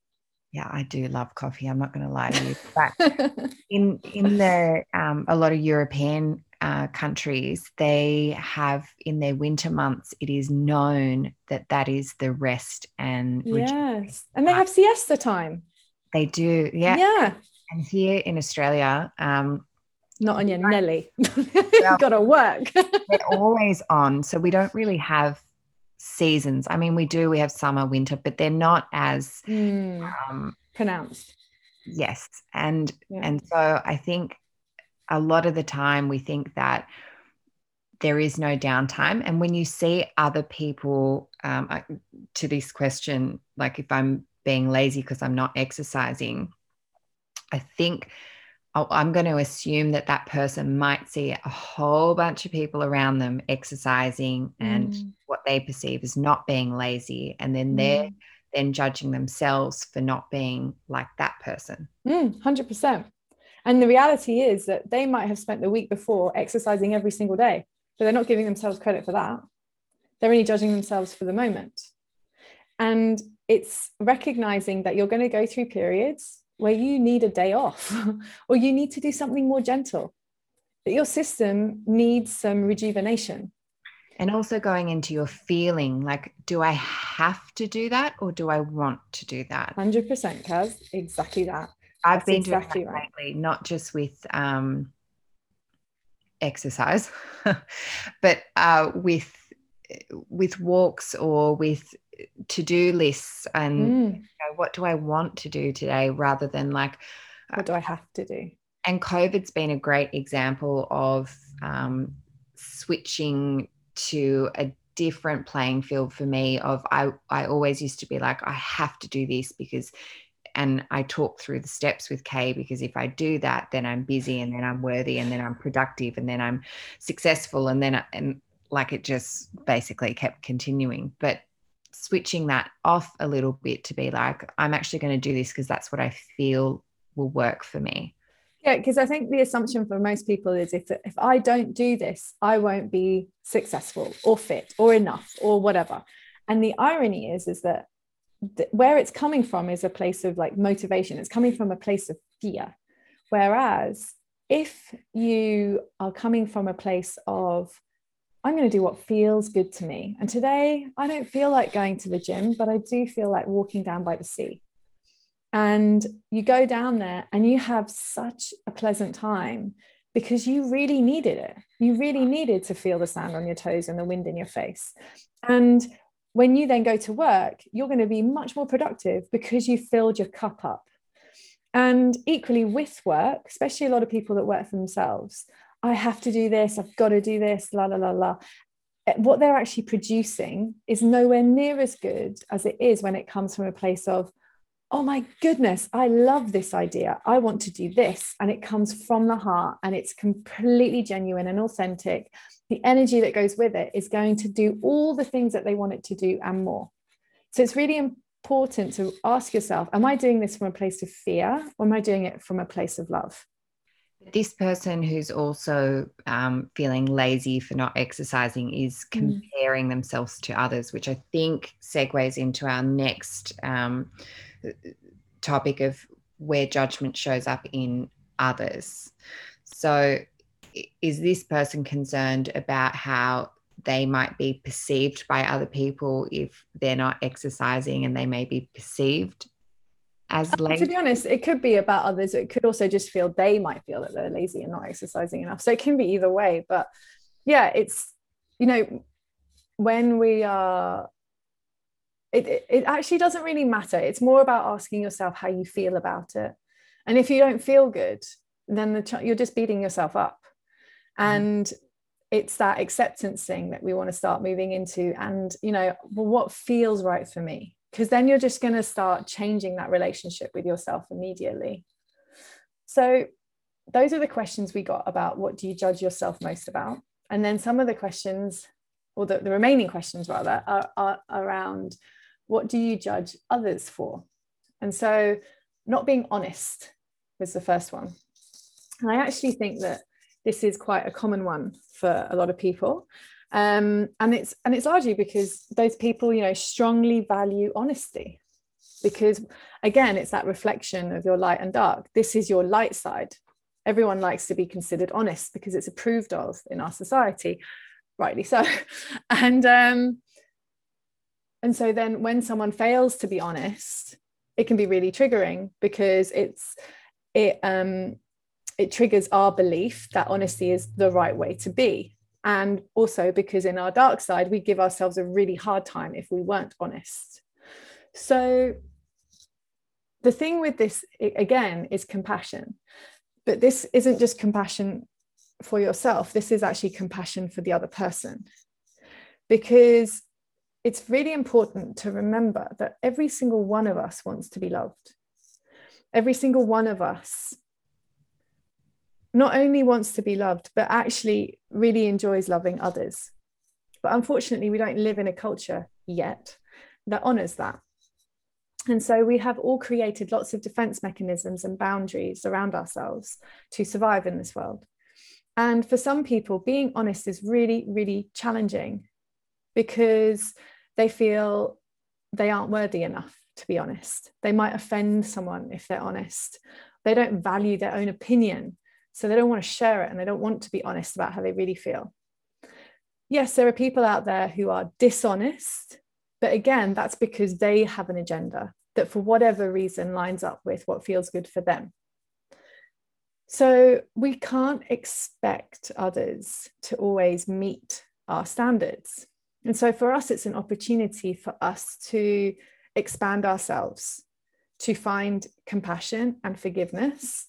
Yeah, I do love coffee. I'm not going to lie to you. But in in the um, a lot of European uh, countries, they have in their winter months, it is known that that is the rest and yes, and they have siesta time. They do, yeah, yeah. And here in Australia, um, not on your I, Nelly. Well, got to work. They're always on, so we don't really have seasons. I mean, we do, we have summer, winter, but they're not as mm, um, pronounced. Yes. And, yeah. and so I think a lot of the time we think that there is no downtime. And when you see other people, um, I, to this question, like if I'm being lazy because I'm not exercising, I think I'm going to assume that that person might see a whole bunch of people around them exercising and mm. what they perceive as not being lazy. And then mm. they're then judging themselves for not being like that person. Mm, one hundred percent. And the reality is that they might have spent the week before exercising every single day, but they're not giving themselves credit for that. They're only judging themselves for the moment. And it's recognizing that you're going to go through periods where you need a day off or you need to do something more gentle, that your system needs some rejuvenation. And also going into your feeling, like, do I have to do that or do I want to do that? one hundred percent, Kaz, exactly that. I've That's been exactly doing that right. lately, not just with um, exercise, but uh, with with walks or with to-do lists and mm. you know, what do I want to do today rather than like what do I have to do. And COVID's been a great example of um switching to a different playing field for me of I I always used to be like, I have to do this because, and I talk through the steps with Kay, because if I do that then I'm busy and then I'm worthy and then I'm productive and then I'm successful and then I, and like it just basically kept continuing. But switching that off a little bit to be like, I'm actually going to do this because that's what I feel will work for me. Yeah, because I think the assumption for most people is if if I don't do this, I won't be successful or fit or enough or whatever. And the irony is, is that th- where it's coming from is a place of like motivation. It's coming from a place of fear. Whereas if you are coming from a place of, I'm going to do what feels good to me. And today I don't feel like going to the gym, but I do feel like walking down by the sea. And you go down there and you have such a pleasant time because you really needed it. You really needed to feel the sand on your toes and the wind in your face. And when you then go to work, you're going to be much more productive because you filled your cup up. And equally with work, especially a lot of people that work for themselves, I have to do this, I've got to do this, la, la, la, la. What they're actually producing is nowhere near as good as it is when it comes from a place of, oh my goodness, I love this idea. I want to do this. And it comes from the heart and it's completely genuine and authentic. The energy that goes with it is going to do all the things that they want it to do and more. So it's really important to ask yourself, am I doing this from a place of fear or am I doing it from a place of love? This person who's also um, feeling lazy for not exercising is comparing mm. themselves to others, which I think segues into our next um, topic of where judgment shows up in others. So is this person concerned about how they might be perceived by other people if they're not exercising, and they may be perceived as lazy? To be honest, it could be about others. It could also just feel, they might feel that they're lazy and not exercising enough. So it can be either way. But yeah, it's, you know, when we are, it, it, it actually doesn't really matter. It's more about asking yourself how you feel about it. And if you don't feel good, then the ch- you're just beating yourself up. Mm. And it's that acceptance thing that we want to start moving into. And, you know, well, what feels right for me? Because then you're just going to start changing that relationship with yourself immediately. So those are the questions we got about what do you judge yourself most about. And then some of the questions, or the, the remaining questions rather, are, are around what do you judge others for? And so not being honest was the first one. And I actually think that this is quite a common one for a lot of people. Um, and it's and it's largely because those people, you know, strongly value honesty. Because again, it's that reflection of your light and dark. This is your light side. Everyone likes to be considered honest because it's approved of in our society, rightly so. And um, and so then when someone fails to be honest, it can be really triggering because it's it um it triggers our belief that honesty is the right way to be. And also because in our dark side, we give ourselves a really hard time if we weren't honest. So the thing with this, again, is compassion. But this isn't just compassion for yourself. This is actually compassion for the other person. Because it's really important to remember that every single one of us wants to be loved. Every single one of us not only wants to be loved, but actually really enjoys loving others. But unfortunately, we don't live in a culture yet that honors that. And so we have all created lots of defense mechanisms and boundaries around ourselves to survive in this world. And for some people, being honest is really, really challenging because they feel they aren't worthy enough to be honest. They might offend someone if they're honest. They don't value their own opinion, so they don't want to share it and they don't want to be honest about how they really feel. Yes, there are people out there who are dishonest, but again, that's because they have an agenda that for whatever reason lines up with what feels good for them. So we can't expect others to always meet our standards. And so for us, it's an opportunity for us to expand ourselves, to find compassion and forgiveness,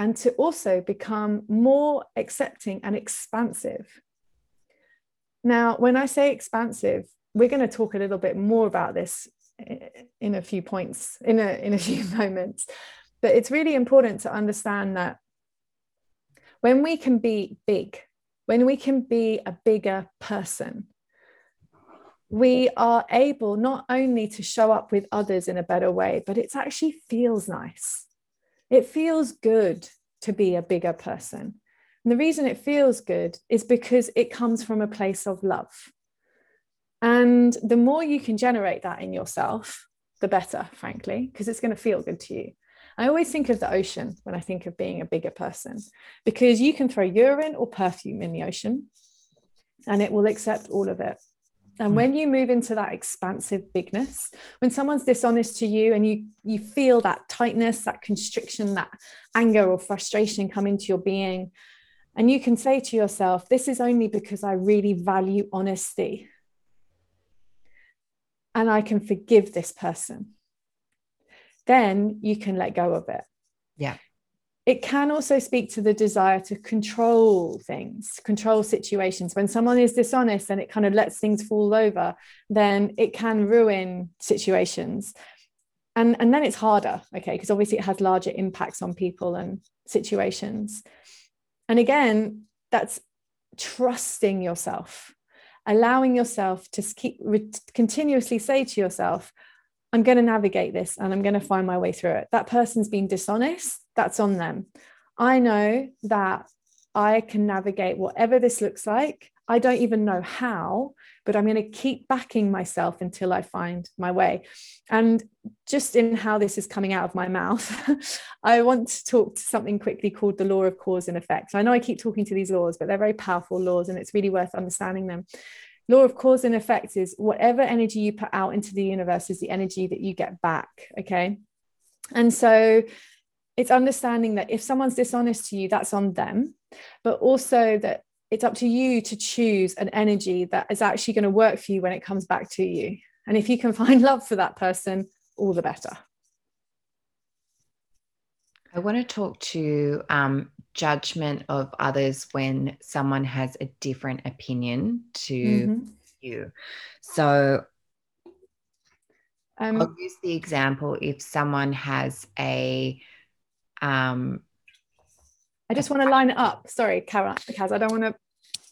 and to also become more accepting and expansive. Now, when I say expansive, we're going to talk a little bit more about this in a few points, in a, in a few moments. But it's really important to understand that when we can be big, when we can be a bigger person, we are able not only to show up with others in a better way, but it actually feels nice. It feels good to be a bigger person. And the reason it feels good is because it comes from a place of love. And the more you can generate that in yourself, the better, frankly, because it's going to feel good to you. I always think of the ocean when I think of being a bigger person, because you can throw urine or perfume in the ocean and it will accept all of it. And when you move into that expansive bigness, when someone's dishonest to you and you you feel that tightness, that constriction, that anger or frustration come into your being, and you can say to yourself, this is only because I really value honesty. And I can forgive this person. Then you can let go of it. Yeah. It can also speak to the desire to control things, control situations. When someone is dishonest and it kind of lets things fall over, then it can ruin situations. And, and then it's harder, okay, because obviously it has larger impacts on people and situations. And again, that's trusting yourself, allowing yourself to keep re- continuously say to yourself, I'm going to navigate this and I'm going to find my way through it. That person's been dishonest. That's on them. I know that I can navigate whatever this looks like. I don't even know how, but I'm going to keep backing myself until I find my way. And just in how this is coming out of my mouth, I want to talk to something quickly called the law of cause and effect. I know I keep talking to these laws, but they're very powerful laws and it's really worth understanding them. Law of cause and effect is whatever energy you put out into the universe is the energy that you get back, okay? And so it's understanding that if someone's dishonest to you, that's on them, but also that it's up to you to choose an energy that is actually going to work for you when it comes back to you. And if you can find love for that person, all the better. I want to talk to um, judgment of others when someone has a different opinion to mm-hmm. you. So um, I'll use the example if someone has a um, I just want to line it up. Sorry, Kaz, I don't want to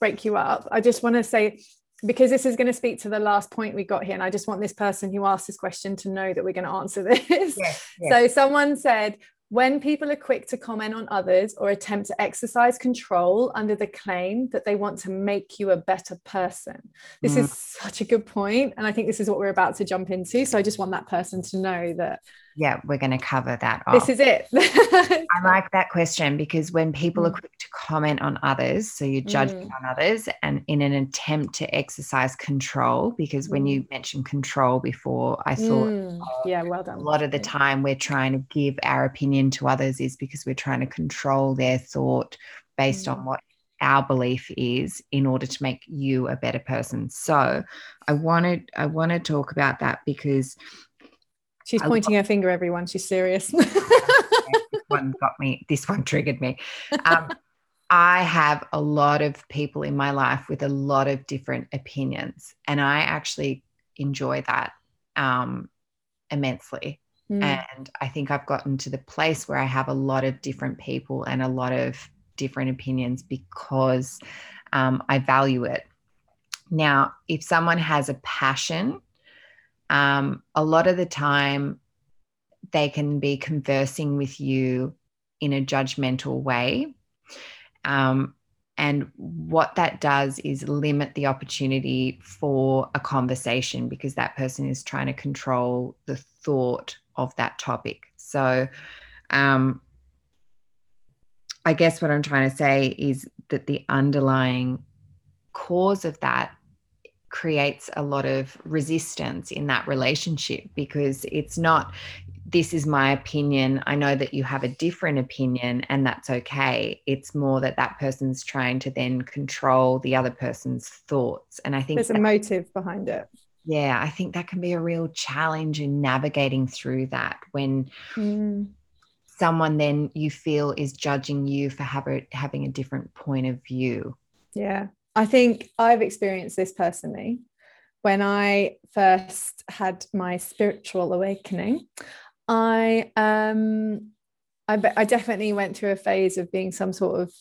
break you up. I just want to say, because this is going to speak to the last point we got here, and I just want this person who asked this question to know that we're going to answer this. Yes, yes. So someone said, when people are quick to comment on others or attempt to exercise control under the claim that they want to make you a better person. This mm. is such a good point, and I think this is what we're about to jump into. So I just want that person to know that. Yeah, we're going to cover that off. This is it. I like that question, because when people mm. are quick to comment on others, so you're judging mm. on others and in an attempt to exercise control, because mm. when you mentioned control before, I thought, mm. oh, yeah, well done. A lot of the time we're trying to give our opinion to others is because we're trying to control their thought based mm. on what our belief is in order to make you a better person. So I wanted, I want to talk about that, because she's pointing her finger, everyone. She's serious. This one got me. This one triggered me. Um, I have a lot of people in my life with a lot of different opinions, and I actually enjoy that um, immensely. Mm. And I think I've gotten to the place where I have a lot of different people and a lot of different opinions because um, I value it. Now, if someone has a passion, Um, a lot of the time they can be conversing with you in a judgmental way. Um, and what that does is limit the opportunity for a conversation, because that person is trying to control the thought of that topic. So um, I guess what I'm trying to say is that the underlying cause of that creates a lot of resistance in that relationship, because it's not, this is my opinion, I know that you have a different opinion and that's okay. It's more that that person's trying to then control the other person's thoughts. And I think there's that, a motive behind it. Yeah, I think that can be a real challenge in navigating through that, when mm. someone then you feel is judging you for have a, having a different point of view. Yeah. I think I've experienced this personally. When I first had my spiritual awakening, I um, I, be- I definitely went through a phase of being some sort of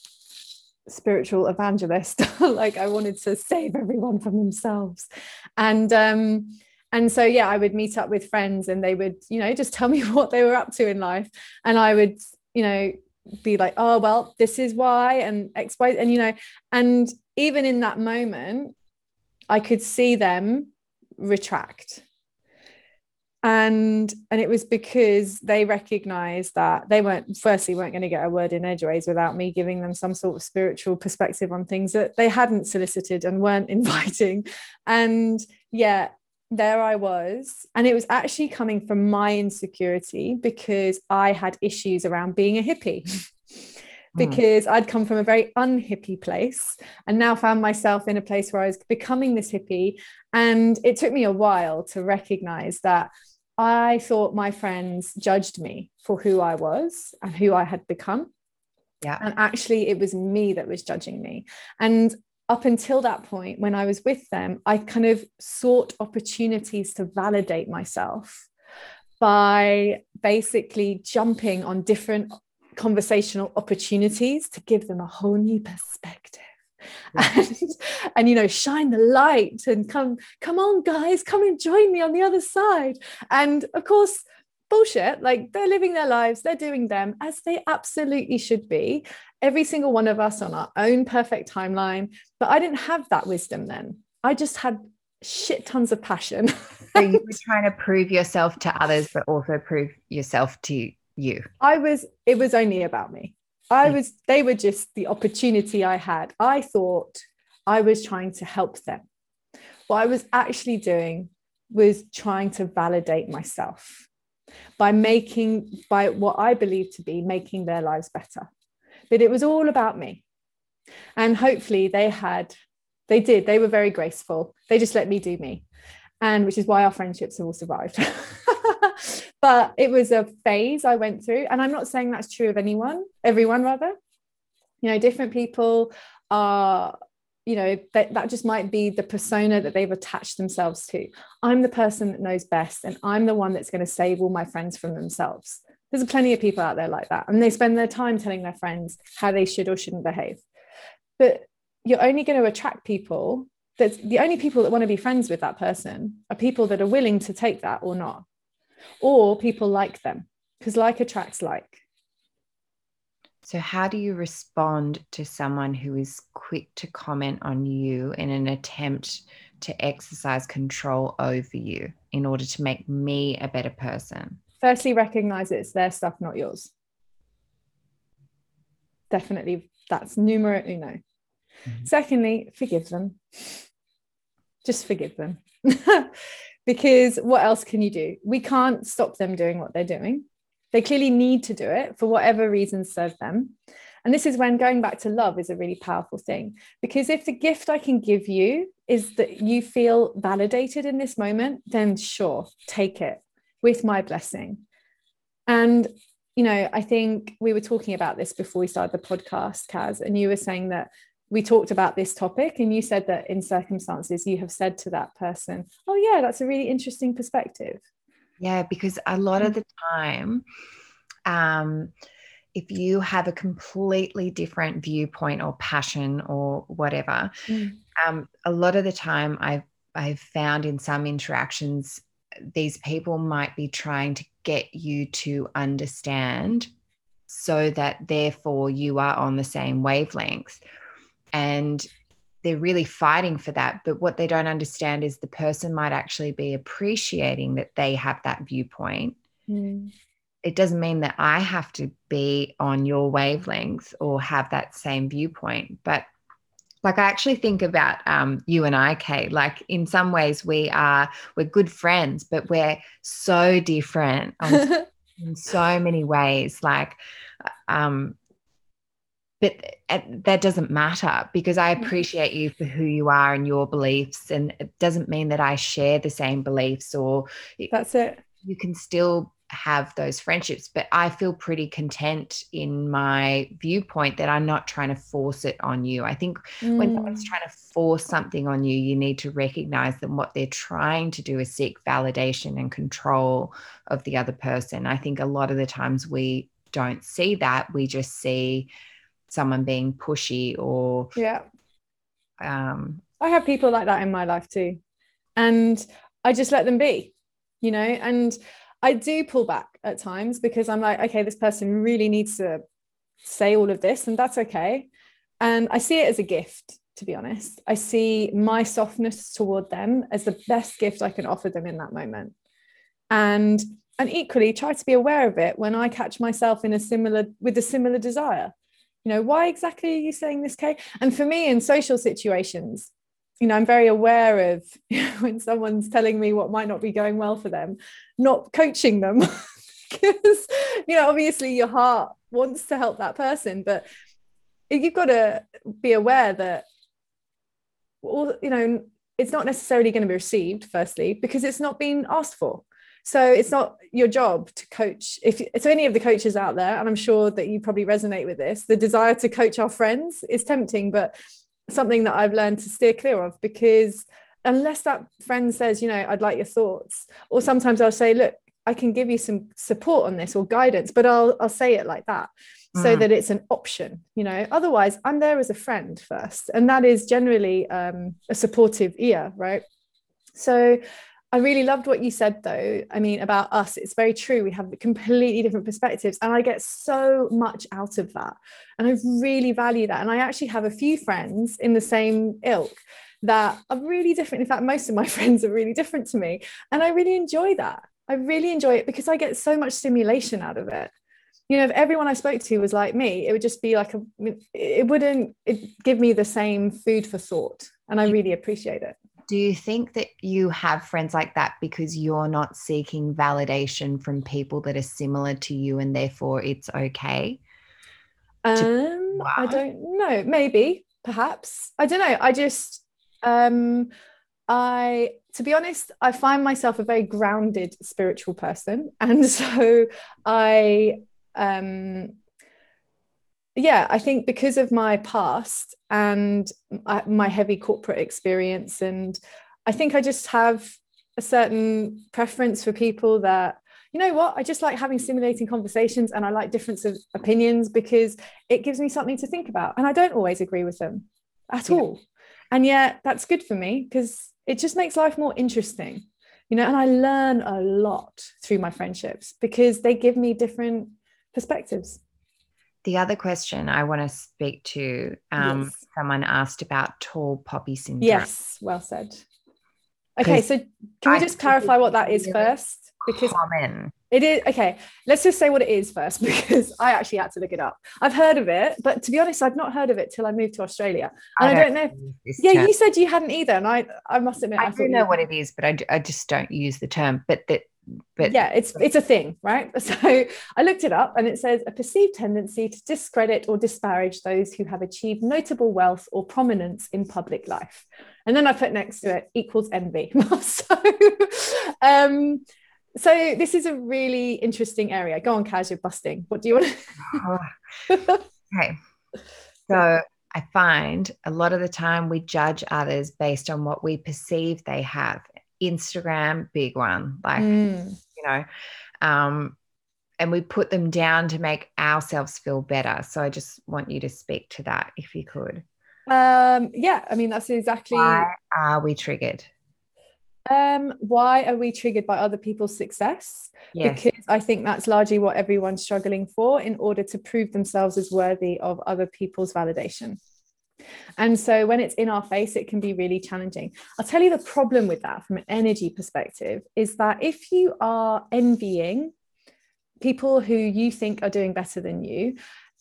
spiritual evangelist. Like I wanted to save everyone from themselves, and um, and so yeah, I would meet up with friends, and they would, you know, just tell me what they were up to in life, and I would, you know, be like, oh well, this is why, and X, Y, and you know, and even in that moment, I could see them retract. And, and it was because they recognized that they weren't, firstly, weren't going to get a word in edgeways without me giving them some sort of spiritual perspective on things that they hadn't solicited and weren't inviting. And yeah, there I was. And it was actually coming from my insecurity, because I had issues around being a hippie. Because I'd come from a very unhippie place, and now found myself in a place where I was becoming this hippie. And it took me a while to recognize that I thought my friends judged me for who I was and who I had become. Yeah. And actually it was me that was judging me. And up until that point, when I was with them, I kind of sought opportunities to validate myself by basically jumping on different conversational opportunities to give them a whole new perspective. Yes. and, and you know, shine the light and come come on guys, come and join me on the other side. And of course, bullshit. Like, they're living their lives, they're doing them, as they absolutely should be, every single one of us on our own perfect timeline. But I didn't have that wisdom then. I just had shit tons of passion. So you were trying to prove yourself to others, but also prove yourself to you. I was, it was only about me. I was, they were just the opportunity I had. I thought I was trying to help them. What I was actually doing was trying to validate myself by making, by what I believed to be making their lives better. But it was all about me. And hopefully they had, they did, they were very graceful. They just let me do me. And which is why our friendships have all survived. But it was a phase I went through, and I'm not saying that's true of anyone, everyone rather. You know, different people are, you know, that, that just might be the persona that they've attached themselves to. I'm the person that knows best, and I'm the one that's going to save all my friends from themselves. There's plenty of people out there like that, and they spend their time telling their friends how they should or shouldn't behave. But you're only going to attract people that's the only people that want to be friends with that person are people that are willing to take that or not, or people like them, because like attracts like. So how do you respond to someone who is quick to comment on you in an attempt to exercise control over you in order to make me a better person? Firstly, recognize it's their stuff, not yours. Definitely, that's numero uno. Mm-hmm. Secondly, forgive them. Just forgive them. Because what else can you do? We can't stop them doing what they're doing. They clearly need to do it for whatever reasons serve them. And this is when going back to love is a really powerful thing, because if the gift I can give you is that you feel validated in this moment, then sure, take it with my blessing. And, you know, I think we were talking about this before we started the podcast, Kaz, and you were saying that we talked about this topic and you said that in circumstances you have said to that person, oh yeah, that's a really interesting perspective. Yeah, because a lot of the time, um, if you have a completely different viewpoint or passion or whatever, mm. um, a lot of the time I've, I've found in some interactions, these people might be trying to get you to understand so that therefore you are on the same wavelength. And they're really fighting for that. But what they don't understand is the person might actually be appreciating that they have that viewpoint. Mm. It doesn't mean that I have to be on your wavelength or have that same viewpoint. But like, I actually think about um, you and I, Kay, like in some ways we are, we're good friends, but we're so different on, in so many ways. Like, um, But that doesn't matter, because I appreciate you for who you are and your beliefs, and it doesn't mean that I share the same beliefs or that's it. You can still have those friendships, but I feel pretty content in my viewpoint that I'm not trying to force it on you. I think mm. when someone's trying to force something on you, you need to recognize that what they're trying to do is seek validation and control of the other person. I think a lot of the times we don't see that. We just see someone being pushy or yeah um I have people like that in my life too, and I just let them be, you know. And I do pull back at times because I'm like, okay, this person really needs to say all of this, and that's okay. And I see it as a gift, to be honest. I see my softness toward them as the best gift I can offer them in that moment, and and equally try to be aware of it when I catch myself in a similar with a similar desire. You know, why exactly are you saying this, Kay? And for me in social situations, you know, I'm very aware of when someone's telling me what might not be going well for them, not coaching them. Because, you know, obviously your heart wants to help that person, but you've got to be aware that, you know, it's not necessarily going to be received, firstly, because it's not been asked for. So it's not your job to coach. If to any of the coaches out there, and I'm sure that you probably resonate with this, the desire to coach our friends is tempting, but something that I've learned to steer clear of, because unless that friend says, you know, I'd like your thoughts, or sometimes I'll say, look, I can give you some support on this or guidance, but I'll I'll say it like that mm. so that it's an option, you know. Otherwise, I'm there as a friend first, and that is generally um, a supportive ear, right? So I really loved what you said, though. I mean, about us, it's very true. We have completely different perspectives, and I get so much out of that. And I really value that. And I actually have a few friends in the same ilk that are really different. In fact, most of my friends are really different to me. And I really enjoy that. I really enjoy it because I get so much stimulation out of it. You know, if everyone I spoke to was like me, it would just be like, a, it wouldn't it'd give me the same food for thought. And I really appreciate it. Do you think that you have friends like that because you're not seeking validation from people that are similar to you, and therefore it's okay? Um, wow. I don't know. Maybe, perhaps. I don't know. I just, um, I, to be honest, I find myself a very grounded spiritual person. And so I, um, yeah, I think because of my past and my heavy corporate experience, and I think I just have a certain preference for people that, you know what, I just like having stimulating conversations, and I like difference of opinions because it gives me something to think about, and I don't always agree with them at yeah. all. And yet that's good for me because it just makes life more interesting, you know, and I learn a lot through my friendships because they give me different perspectives. The other question I want to speak to, um, yes. someone asked about tall poppy syndrome. Yes, well said. Okay, so can we just clarify what that is first? Because common. It is, okay, let's just say what it is first, because I actually had to look it up. I've heard of it, but to be honest, I'd not heard of it till I moved to Australia. And I don't, I don't know. If, yeah, term. You said you hadn't either, and I, I must admit. I, I do know what it is, but I, I just don't use the term. But that, but yeah, it's it's a thing, right? So I looked it up, and it says a perceived tendency to discredit or disparage those who have achieved notable wealth or prominence in public life. And then I put next to it equals envy. so, um, so this is a really interesting area. Go on, Kaz, you're busting. What do you want to do? Okay. So I find a lot of the time we judge others based on what we perceive they have. Instagram, big one, like, mm. you know, um, and we put them down to make ourselves feel better. So I just want you to speak to that if you could. Um, yeah, I mean, that's exactly. Why are we triggered? Um, why are we triggered by other people's success? Yes. Because I think that's largely what everyone's struggling for, in order to prove themselves as worthy of other people's validation. And so when it's in our face, it can be really challenging. I'll tell you the problem with that from an energy perspective is that if you are envying people who you think are doing better than you,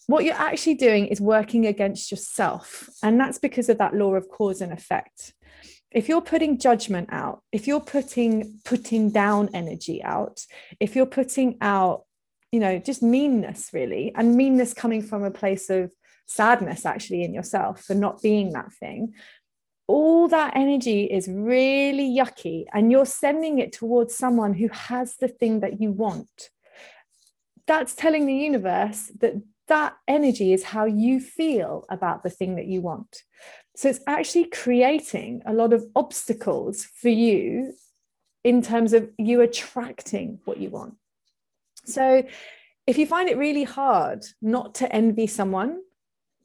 what you're actually doing is working against yourself. And that's because of that law of cause and effect. If you're putting judgment out, if you're putting putting down energy out, if you're putting out, you know, just meanness really, and meanness coming from a place of sadness actually in yourself for not being that thing, all that energy is really yucky, and you're sending it towards someone who has the thing that you want. That's telling the universe that that energy is how you feel about the thing that you want. So it's actually creating a lot of obstacles for you in terms of you attracting what you want. So if you find it really hard not to envy someone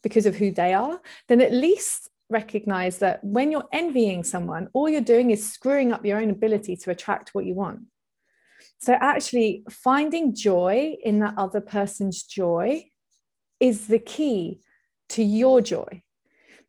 because of who they are, then at least recognize that when you're envying someone, all you're doing is screwing up your own ability to attract what you want. So actually finding joy in that other person's joy is the key to your joy,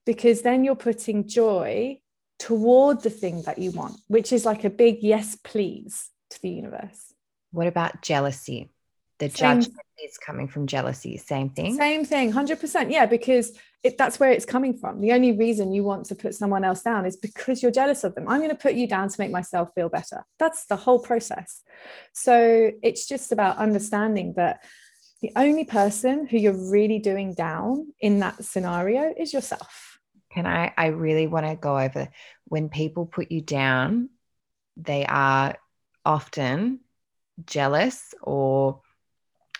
because then you're putting joy toward the thing that you want, which is like a big yes, please to the universe. What about jealousy? The same, judgment is coming from jealousy. Same thing. Same thing. one hundred percent. Yeah, because it, that's where it's coming from. The only reason you want to put someone else down is because you're jealous of them. I'm going to put you down to make myself feel better. That's the whole process. So it's just about understanding that the only person who you're really doing down in that scenario is yourself. Can I, I really want to go over, when people put you down, they are often jealous, or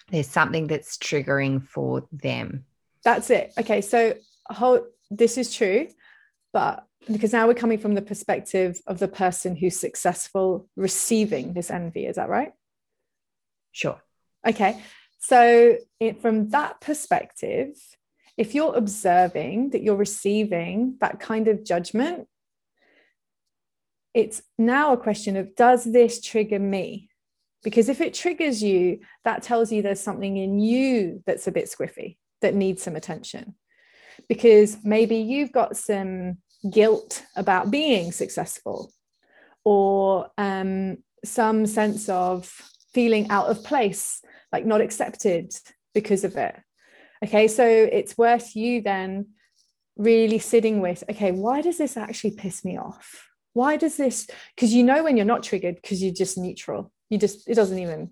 there's something that's triggering for them. That's it. Okay. So whole, this is true, but because now we're coming from the perspective of the person who's successful receiving this envy. Is that right? Sure. Okay. So it, from that perspective, if you're observing that you're receiving that kind of judgment, it's now a question of, does this trigger me? Because if it triggers you, that tells you there's something in you that's a bit squiffy, that needs some attention. Because maybe you've got some guilt about being successful, or um, some sense of feeling out of place, like not accepted because of it. Okay, so it's worth you then really sitting with, okay, why does this actually piss me off? Why does this, because you know when you're not triggered, because you're just neutral. You just, it doesn't even,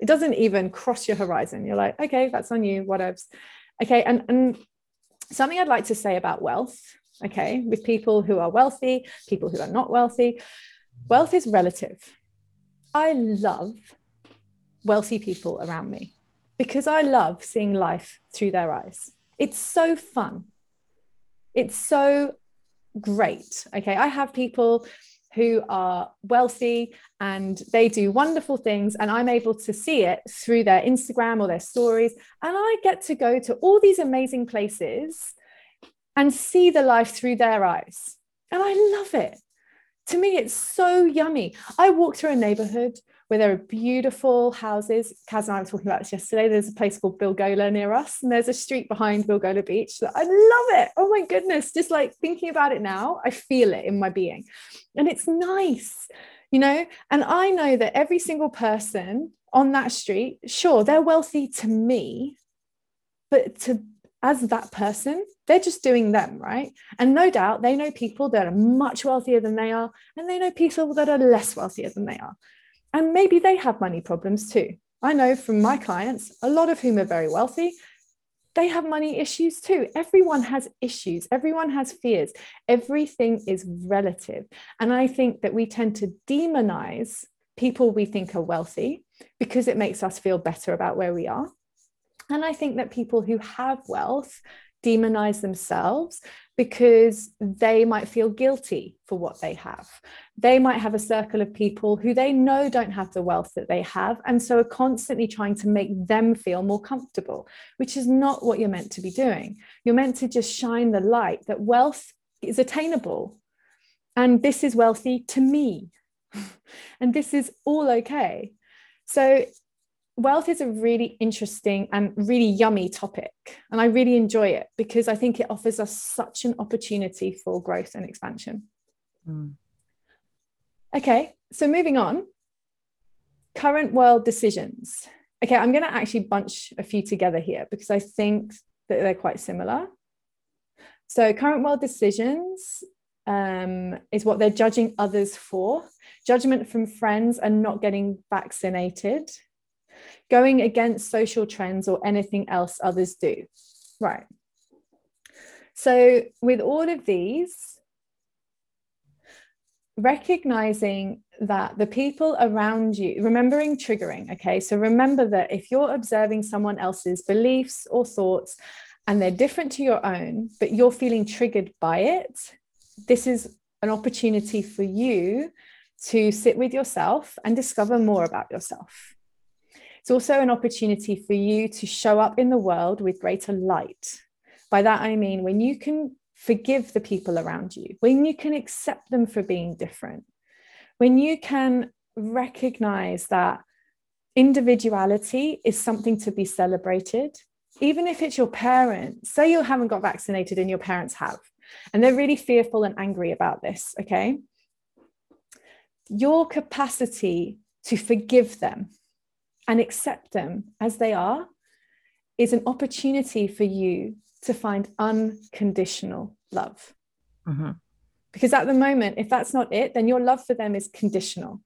it doesn't even cross your horizon. You're like, okay, that's on you, whatevs. Okay, and, and something I'd like to say about wealth, okay, with people who are wealthy, people who are not wealthy, wealth is relative. I love wealthy people around me because I love seeing life through their eyes. It's so fun. It's so great. Okay, I have people who are wealthy and they do wonderful things, and I'm able to see it through their Instagram or their stories, and I get to go to all these amazing places and see the life through their eyes, and I love it. To me, it's so yummy. I walk through a neighborhood where there are beautiful houses. Kaz and I were talking about this yesterday. There's a place called Bilgola near us, and there's a street behind Bilgola Beach that I love it. Oh my goodness. Just like thinking about it now, I feel it in my being. And it's nice, you know, and I know that every single person on that street, sure, they're wealthy to me, but to as that person, they're just doing them, right? And no doubt they know people that are much wealthier than they are, and they know people that are less wealthier than they are. And maybe they have money problems too. I know from my clients, a lot of whom are very wealthy, they have money issues too. Everyone has issues. Everyone has fears. Everything is relative. And I think that we tend to demonize people we think are wealthy because it makes us feel better about where we are. And I think that people who have wealth demonize themselves because they might feel guilty for what they have. They might have a circle of people who they know don't have the wealth that they have, and so are constantly trying to make them feel more comfortable, which is not what you're meant to be doing. You're meant to just shine the light that wealth is attainable, and this is wealthy to me, and this is all okay. So wealth is a really interesting and really yummy topic, and I really enjoy it because I think it offers us such an opportunity for growth and expansion. Mm. Okay, so moving on. Current world decisions. Okay, I'm going to actually bunch a few together here because I think that they're quite similar. So current world decisions um, is what they're judging others for. Judgment from friends and not getting vaccinated. Going against social trends or anything else others do. Right. So with all of these, recognizing that the people around you, remembering triggering, okay? So remember that if you're observing someone else's beliefs or thoughts and they're different to your own, but you're feeling triggered by it, this is an opportunity for you to sit with yourself and discover more about yourself. It's also an opportunity for you to show up in the world with greater light. By that, I mean, when you can forgive the people around you, when you can accept them for being different, when you can recognize that individuality is something to be celebrated, even if it's your parents. Say you haven't got vaccinated and your parents have, and they're really fearful and angry about this, okay? Your capacity to forgive them and accept them as they are is an opportunity for you to find unconditional love. Mm-hmm. Because at the moment, if that's not it, then your love for them is conditional.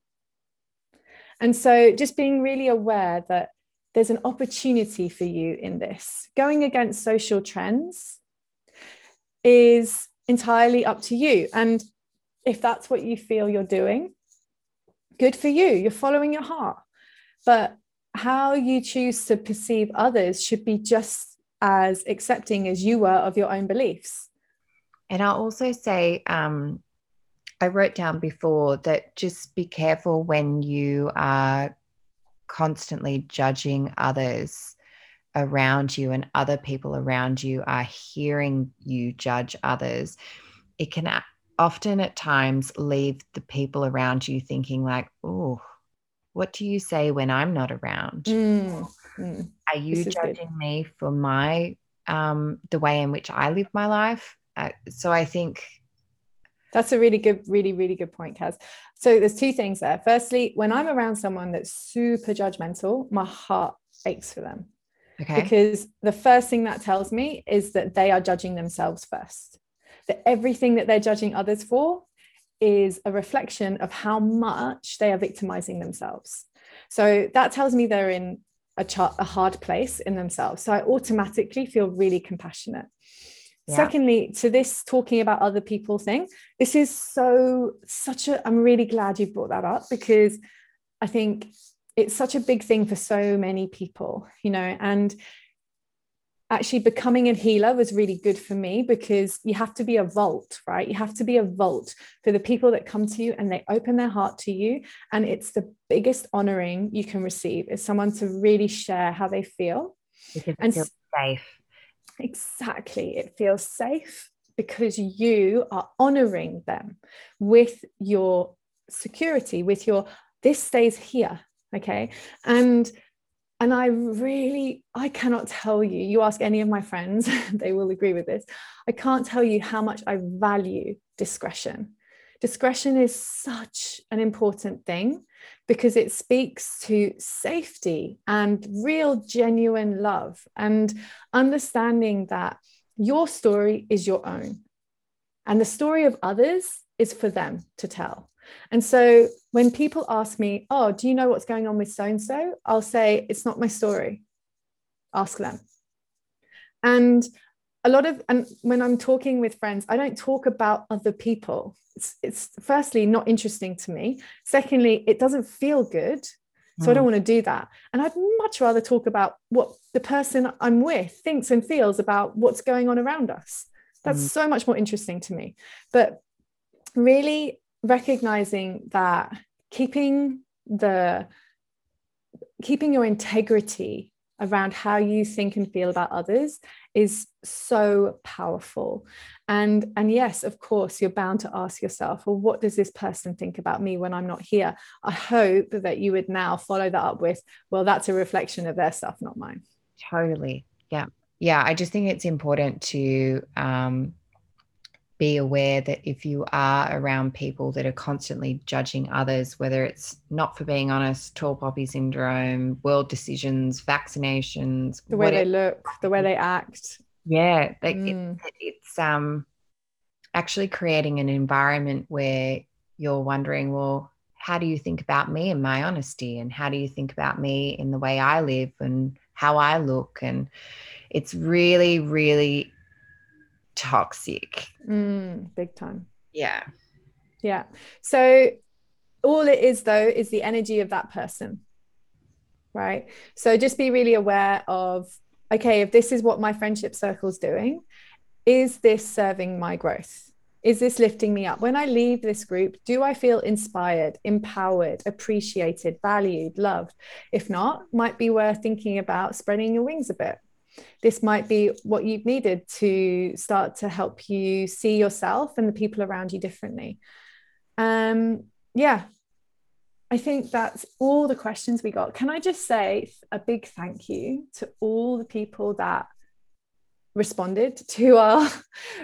And so just being really aware that there's an opportunity for you in this. Going against social trends is entirely up to you. And if that's what you feel you're doing, good for you. You're following your heart. But how you choose to perceive others should be just as accepting as you were of your own beliefs. And I'll also say, um, I wrote down before that just be careful when you are constantly judging others around you and other people around you are hearing you judge others. It can often at times leave the people around you thinking like, oh, what do you say when I'm not around? Mm, mm. Are you judging good. me for my, um, the way in which I live my life? Uh, so I think. That's a really good, really, really good point, Kaz. So there's two things there. Firstly, when I'm around someone that's super judgmental, my heart aches for them. Okay. Because the first thing that tells me is that they are judging themselves first. That everything that they're judging others for is a reflection of how much they are victimizing themselves. So that tells me they're in a, char- a hard place in themselves. So I automatically feel really compassionate. Yeah. Secondly, to this talking about other people thing, this is so such a, I'm really glad you brought that up because I think it's such a big thing for so many people, you know, and actually becoming a healer was really good for me, because you have to be a vault, right? You have to be a vault for the people that come to you and they open their heart to you. And it's the biggest honoring you can receive, is someone to really share how they feel. Because and it feels safe. Exactly. It feels safe because you are honoring them with your security, with your, this stays here. Okay. And And I really, I cannot tell you, you ask any of my friends, they will agree with this. I can't tell you how much I value discretion. Discretion is such an important thing, because it speaks to safety and real, genuine love, and understanding that your story is your own and the story of others is for them to tell. And so when people ask me, oh, do you know what's going on with so-and-so? I'll say, it's not my story. Ask them. And a lot of, and when I'm talking with friends, I don't talk about other people. It's, it's firstly, not interesting to me. Secondly, it doesn't feel good. So mm. I don't want to do that. And I'd much rather talk about what the person I'm with thinks and feels about what's going on around us. That's mm. so much more interesting to me. But really, recognizing that keeping the keeping your integrity around how you think and feel about others is so powerful. And and yes, of course, you're bound to ask yourself, well, what does this person think about me when I'm not here? I hope that you would now follow that up with, well, that's a reflection of their stuff, not mine. Totally. Yeah. Yeah. I just think it's important to um be aware that if you are around people that are constantly judging others, whether it's not for being honest, tall poppy syndrome, world decisions, vaccinations, the way whatever, they look, the way they act. Yeah. Like mm. it, it's um, actually creating an environment where you're wondering, well, how do you think about me and my honesty? And how do you think about me in the way I live and how I look? And it's really, really toxic. Mm, big time. Yeah. Yeah. So all it is, though, is the energy of that person. Right. So just be really aware of, okay, if this is what my friendship circle is doing, is this serving my growth? Is this lifting me up? When I leave this group, do I feel inspired, empowered, appreciated, valued, loved? If not, might be worth thinking about spreading your wings a bit. This might be what you've needed to start to help you see yourself and the people around you differently. Um, yeah, I think that's all the questions we got. Can I just say a big thank you to all the people that responded to our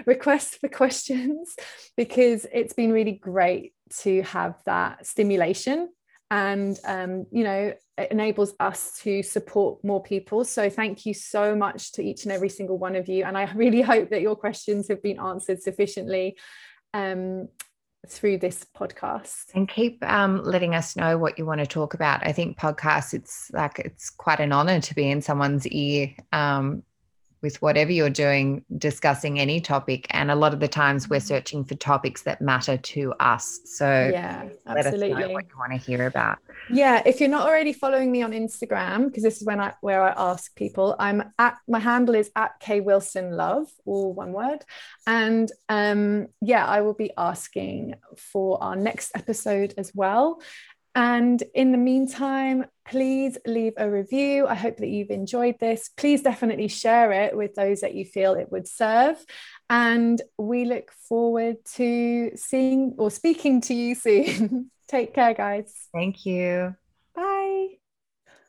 request for questions, because it's been really great to have that stimulation. And, um, you know, it enables us to support more people. So thank you so much to each and every single one of you. And I really hope that your questions have been answered sufficiently um, through this podcast. And keep um, letting us know what you want to talk about. I think podcasts, it's like, it's quite an honor to be in someone's ear um, with whatever you're doing, discussing any topic. And a lot of the times we're searching for topics that matter to us. So yeah, absolutely. Let us know what you want to hear about. Yeah. If you're not already following me on Instagram, because this is when I, where I ask people, I'm at, my handle is at Kay Wilson Love, all one word. And um, yeah, I will be asking for our next episode as well. And in the meantime, please leave a review. I hope that you've enjoyed this. Please definitely share it with those that you feel it would serve. And we look forward to seeing or speaking to you soon. Take care, guys. Thank you. Bye.